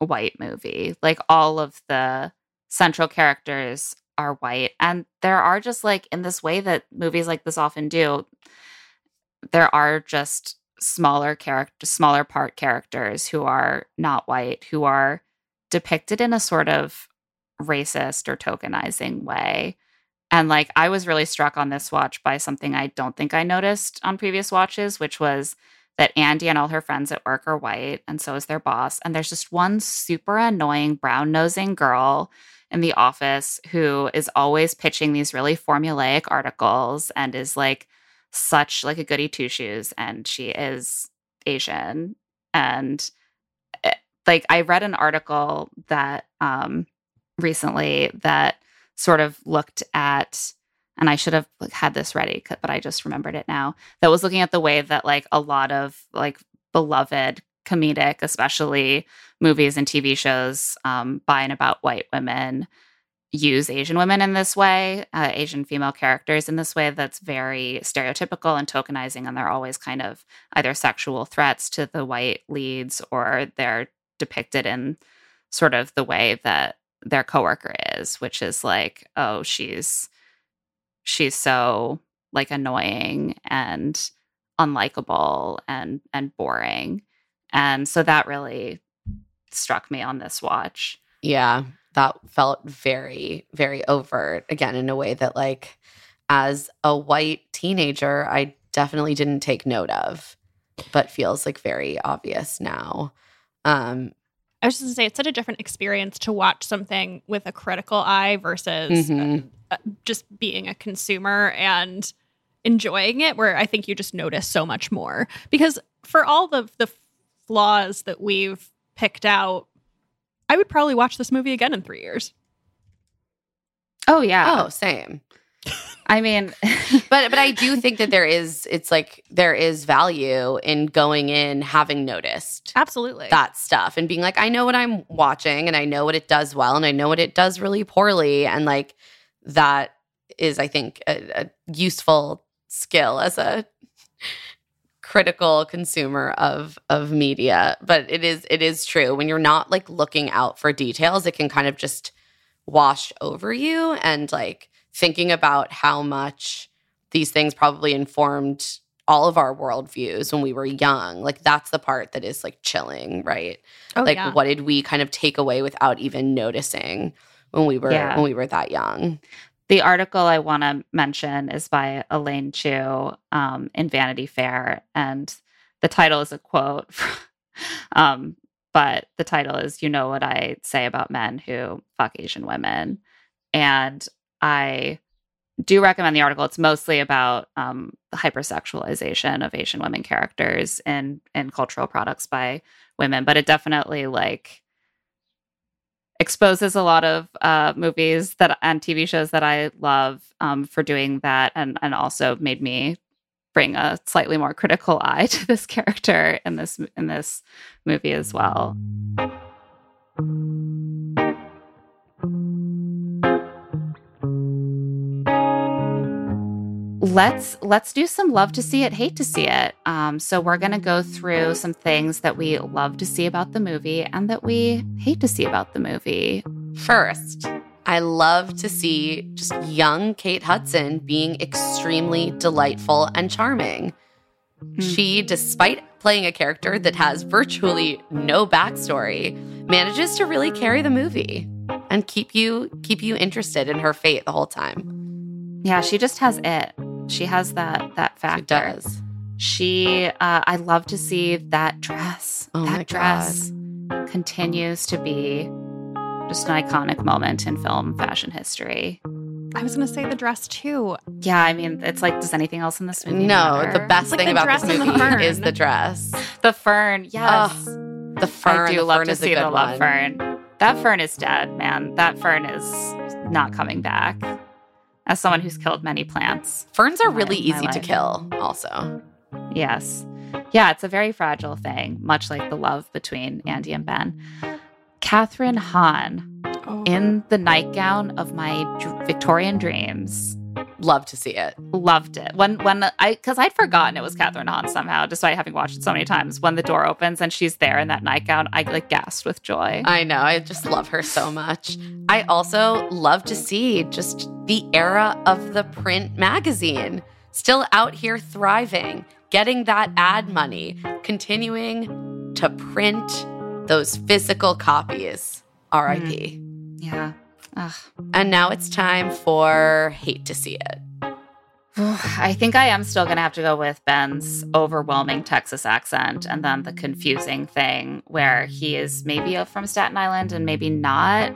white movie. Like, all of the central characters are white, and there are just, like, in this way that movies like this often do, there are just smaller part characters who are not white, who are depicted in a sort of racist or tokenizing way. And, like, I was really struck on this watch by something I don't think I noticed on previous watches, which was that Andy and all her friends at work are white, and so is their boss. And there's just one super annoying brown-nosing girl in the office who is always pitching these really formulaic articles and is, like, such, like, a goody two-shoes, and she is Asian. And, like, I read an article that recently that sort of looked at, and I should have had this ready, but I just remembered it now, that was looking at the way that, like, a lot of, like, beloved comedic, especially movies and TV shows by and about white women, use Asian women in this way, Asian female characters in this way that's very stereotypical and tokenizing, and they're always kind of either sexual threats to the white leads, or they're depicted in sort of the way that their coworker is, which is like, oh, she's so, like, annoying and unlikable and boring. And so that really struck me on this watch. Yeah, that felt very, very overt, again, in a way that, like, as a white teenager, I definitely didn't take note of, but feels, like, very obvious now. I was just going to say, it's such a different experience to watch something with a critical eye versus just being a consumer and enjoying it, where I think you just notice so much more. Because for all the flaws that we've picked out, I would probably watch this movie again in 3 years. Oh, yeah. Oh, same. I mean, but I do think that there is value in going in having noticed absolutely that stuff and being like, I know what I'm watching and I know what it does well and I know what it does really poorly, and, like, that is, I think, a useful skill as a critical consumer of media. But it is true, when you're not, like, looking out for details, it can kind of just wash over you, and, like, thinking about how much these things probably informed all of our worldviews when we were young. Like, that's the part that is, like, chilling, right? Oh, like, what did we kind of take away without even noticing when we were that young? The article I want to mention is by Elaine Chu in Vanity Fair, and the title is a quote, but the title is, "You know what I say about men who fuck Asian women," and I do recommend the article. It's mostly about the hypersexualization of Asian women characters and cultural products by women, but it definitely, like, exposes a lot of movies and TV shows that I love for doing that, and also made me bring a slightly more critical eye to this character in this movie as well. Let's do some love to see it, hate to see it. So we're going to go through some things that we love to see about the movie and that we hate to see about the movie. First, I love to see just young Kate Hudson being extremely delightful and charming. Mm-hmm. She, despite playing a character that has virtually no backstory, manages to really carry the movie and keep you interested in her fate the whole time. Yeah, she just has it. She has that factor. She does. I love to see that dress. Oh, that dress continues to be just an iconic moment in film fashion history. I was going to say the dress, too. Yeah, I mean, it's like, does anything else in this movie matter? The best thing about this movie is the dress. The fern, yes. Oh, the fern. I do love to see the love fern. That fern is dead, man. That fern is not coming back. As someone who's killed many plants. Ferns are really easy to kill also. Yes. Yeah, it's a very fragile thing, much like the love between Andy and Ben. Kathryn Hahn in the nightgown of my Victorian dreams. Love to see it. Loved it. Because I'd forgotten it was Kathryn Hahn somehow, despite having watched it so many times. When the door opens and she's there in that nightgown, I gasped with joy. I know. I just love her so much. I also love to see just the era of the print magazine. Still out here thriving, getting that ad money, continuing to print those physical copies. R.I.P. Yeah. Ugh. And now it's time for hate to see it. I think I am still going to have to go with Ben's overwhelming Texas accent and then the confusing thing where he is maybe from Staten Island and maybe not.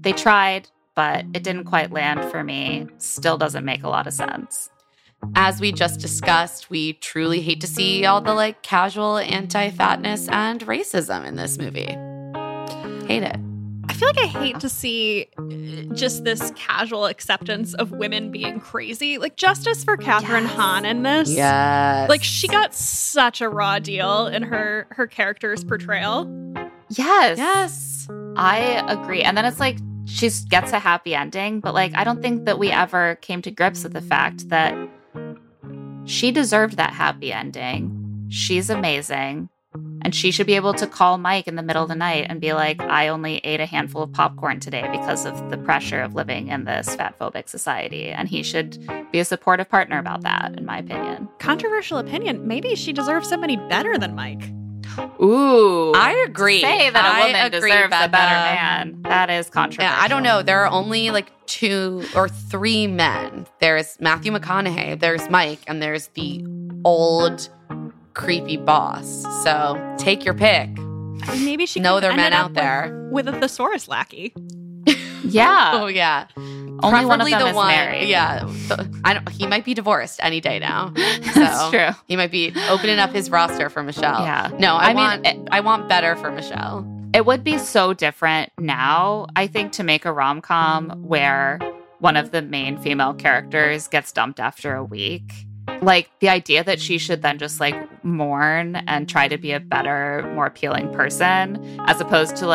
They tried, but it didn't quite land for me. Still doesn't make a lot of sense. As we just discussed, we truly hate to see all the casual anti-fatness and racism in this movie. Hate it. I feel like I hate to see just this casual acceptance of women being crazy. Justice for Kathryn Hahn in this. Yes. She got such a raw deal in her character's portrayal. Yes. Yes. I agree. And then it's she gets a happy ending, but I don't think that we ever came to grips with the fact that she deserved that happy ending. She's amazing. And she should be able to call Mike in the middle of the night and be like, I only ate a handful of popcorn today because of the pressure of living in this fatphobic society. And he should be a supportive partner about that, in my opinion. Controversial opinion. Maybe she deserves somebody better than Mike. Ooh. I agree. Say that a woman deserves a better man. That is controversial. Yeah, I don't know. There are only 2 or 3 men. There's Matthew McConaughey, there's Mike, and there's the old creepy boss. So take your pick. Maybe she know there are men out there with a thesaurus lackey. Yeah. Oh yeah. Only preferably one of them is married. Yeah. He might be divorced any day now. So that's true. He might be opening up his roster for Michelle. Yeah. No, I want better for Michelle. It would be so different now, I think, to make a rom-com where one of the main female characters gets dumped after a week. The idea that she should then just, mourn and try to be a better, more appealing person, as opposed to,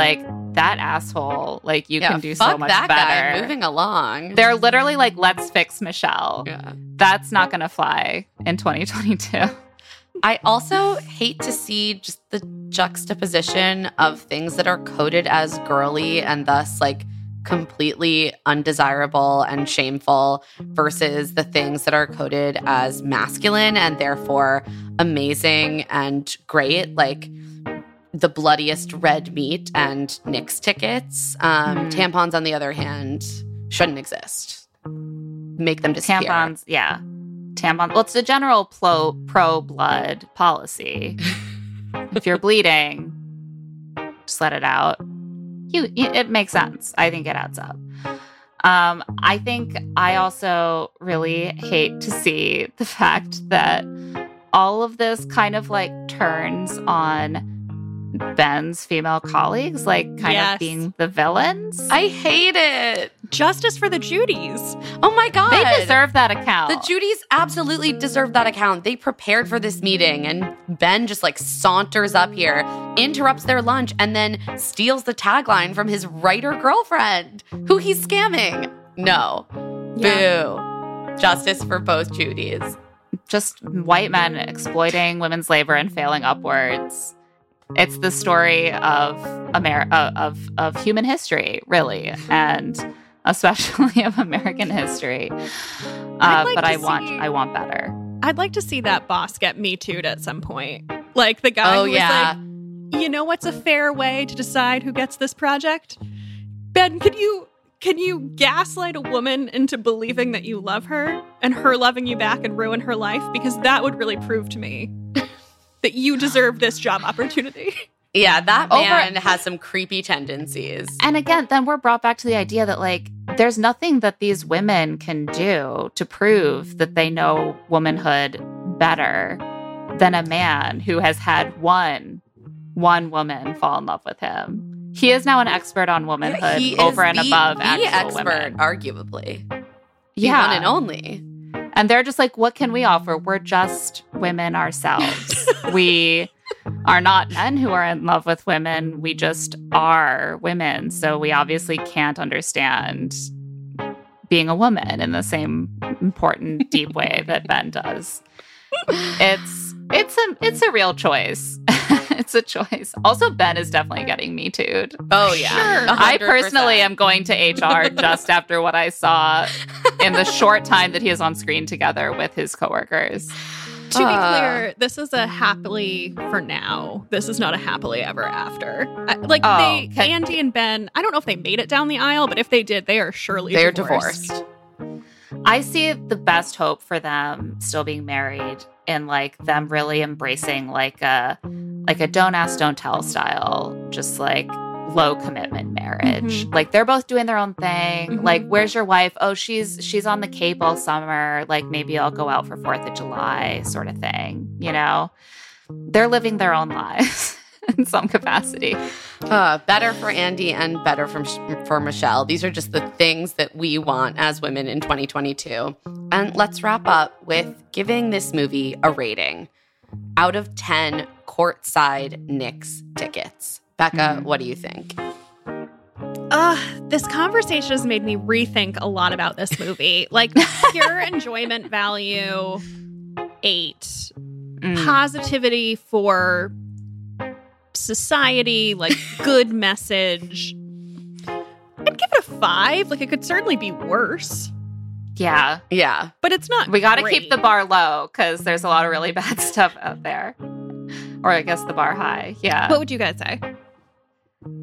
that asshole, you can do so much better. Fuck that guy, moving along. They're literally let's fix Michelle. Yeah. That's not going to fly in 2022. I also hate to see just the juxtaposition of things that are coded as girly and thus, completely undesirable and shameful versus the things that are coded as masculine and therefore amazing and great, like the bloodiest red meat and Knicks tickets. Tampons, on the other hand, shouldn't exist. Make them disappear. Tampons, yeah. Tampons. Well, it's a general pro-blood policy. If you're bleeding, just let it out. It makes sense. I think it adds up. I think I also really hate to see the fact that all of this kind of turns on Ben's female colleagues, kind of being the villains. I hate it. Justice for the Judys. Oh, my God. They deserve that account. The Judys absolutely deserve that account. They prepared for this meeting, and Ben just, like, saunters up here, interrupts their lunch, and then steals the tagline from his writer girlfriend, who he's scamming. No. Yeah. Boo. Justice for both Judys. Just white men exploiting women's labor and failing upwards. It's the story of human history, really, and especially of American history. I want better. I'd like to see that boss get Me Too'd at some point. Like the guy who was like, you know what's a fair way to decide who gets this project? Ben, can you gaslight a woman into believing that you love her and her loving you back and ruin her life? Because that would really prove to me that you deserve this job opportunity. Yeah, that man has some creepy tendencies. And again, then we're brought back to the idea that, like, there's nothing that these women can do to prove that they know womanhood better than a man who has had one woman fall in love with him. He is now an expert on womanhood over and above actual women. Arguably. Yeah. The one and only. And they're just like, what can we offer? We're just women ourselves. We are not men who are in love with women. We just are women. So we obviously can't understand being a woman in the same important, deep way that Ben does. It's a real choice. It's a choice. Also, Ben is definitely getting Me Too'd. Oh, yeah. Sure, I personally am going to HR just after what I saw in the short time that he is on screen together with his coworkers. To be clear, this is a happily for now. This is not a happily ever after. Andy and Ben, I don't know if they made it down the aisle, but if they did, they are surely divorced. I see the best hope for them still being married and, like, them really embracing, like a don't ask, don't tell style, just, like, low commitment marriage. Mm-hmm. Like, they're both doing their own thing. Mm-hmm. Like, where's your wife? Oh, she's on the Cape all summer. Like, maybe I'll go out for 4th of July sort of thing, you know? They're living their own lives in some capacity. Better for Andy and better for Michelle. These are just the things that we want as women in 2022. And let's wrap up with giving this movie a rating out of 10 courtside Knicks tickets. Becca, what do you think? This conversation has made me rethink a lot about this movie. Like, pure enjoyment value, 8. Positivity for society, like, good message. I'd give it a 5. Like, it could certainly be worse. Yeah. Yeah. But it's not We got to keep the bar low because there's a lot of really bad stuff out there. Or I guess the bar high. Yeah. What would you guys say?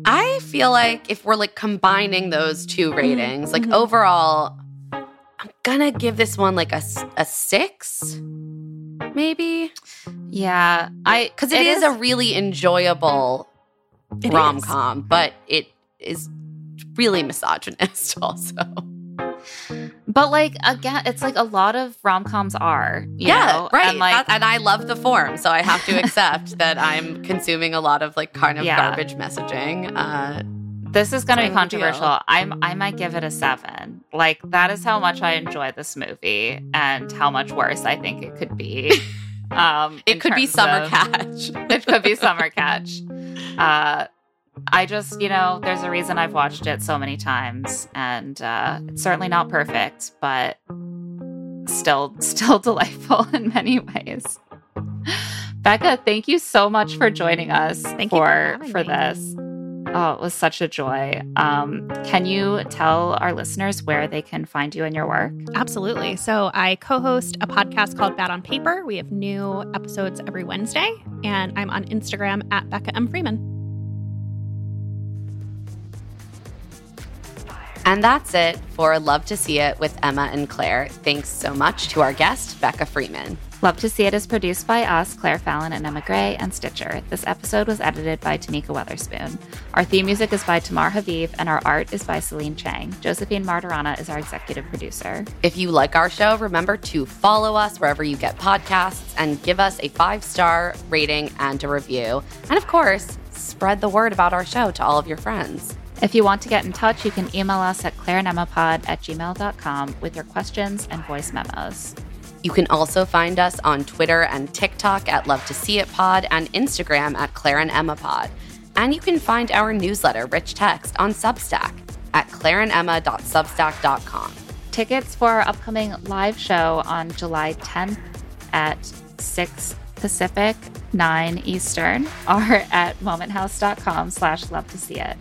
I feel like if we're, like, combining those two ratings, like, overall, I'm going to give this one, like, a 6, maybe? Yeah. Because it is a really enjoyable rom-com, but it is really misogynist also. But, like, again, it's like a lot of rom-coms are, you know? Right. And, like, and I love the form, so I have to accept that I'm consuming a lot of, like, kind of garbage messaging. This is going to be controversial. I might give it a 7. Like, that is how much I enjoy this movie and how much worse I think it could be. It could be Summer Catch. It could be Summer Catch. I just, you know, there's a reason I've watched it so many times, and it's certainly not perfect, but still delightful in many ways. Becca, thank you so much for joining us. Thank you for this. Oh, it was such a joy. Can you tell our listeners where they can find you and your work? Absolutely. So I co-host a podcast called Bad on Paper. We have new episodes every Wednesday, and I'm on Instagram at Becca M. Freeman. And that's it for Love to See It with Emma and Claire. Thanks so much to our guest, Becca Freeman. Love to See It is produced by us, Claire Fallon and Emma Gray, and Stitcher. This episode was edited by Tanika Weatherspoon. Our theme music is by Tamar Haviv, and our art is by Celine Chang. Josephine Martirana is our executive producer. If you like our show, remember to follow us wherever you get podcasts and give us a 5-star rating and a review. And of course, spread the word about our show to all of your friends. If you want to get in touch, you can email us at claireandemmapod@gmail.com with your questions and voice memos. You can also find us on Twitter and TikTok at Love to See It Pod and Instagram at Claire and Emma Pod. And you can find our newsletter, Rich Text, on Substack at claireandemma.substack.com. Tickets for our upcoming live show on July 10th at 6 Pacific, 9 Eastern are at momenthouse.com/love to see it.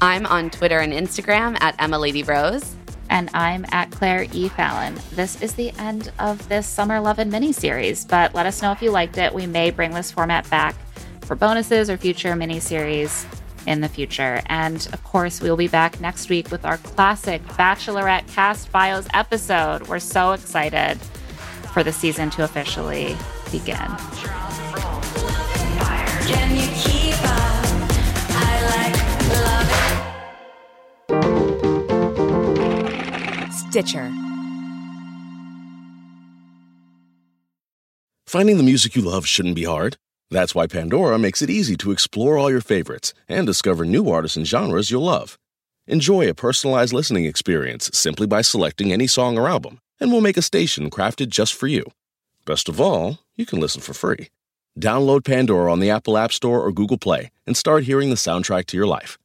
I'm on Twitter and Instagram at Emma Lady Rose. And I'm at Claire E. Fallon. This is the end of this Summer Love and miniseries, but let us know if you liked it. We may bring this format back for bonuses or future miniseries in the future. And of course, we'll be back next week with our classic Bachelorette cast bios episode. We're so excited for the season to officially begin. Can you keep up? I like love it. Stitcher. Finding the music you love shouldn't be hard. That's why Pandora makes it easy to explore all your favorites and discover new artists and genres you'll love. Enjoy a personalized listening experience simply by selecting any song or album, and we'll make a station crafted just for you. Best of all, you can listen for free. Download Pandora on the Apple App Store or Google Play and start hearing the soundtrack to your life.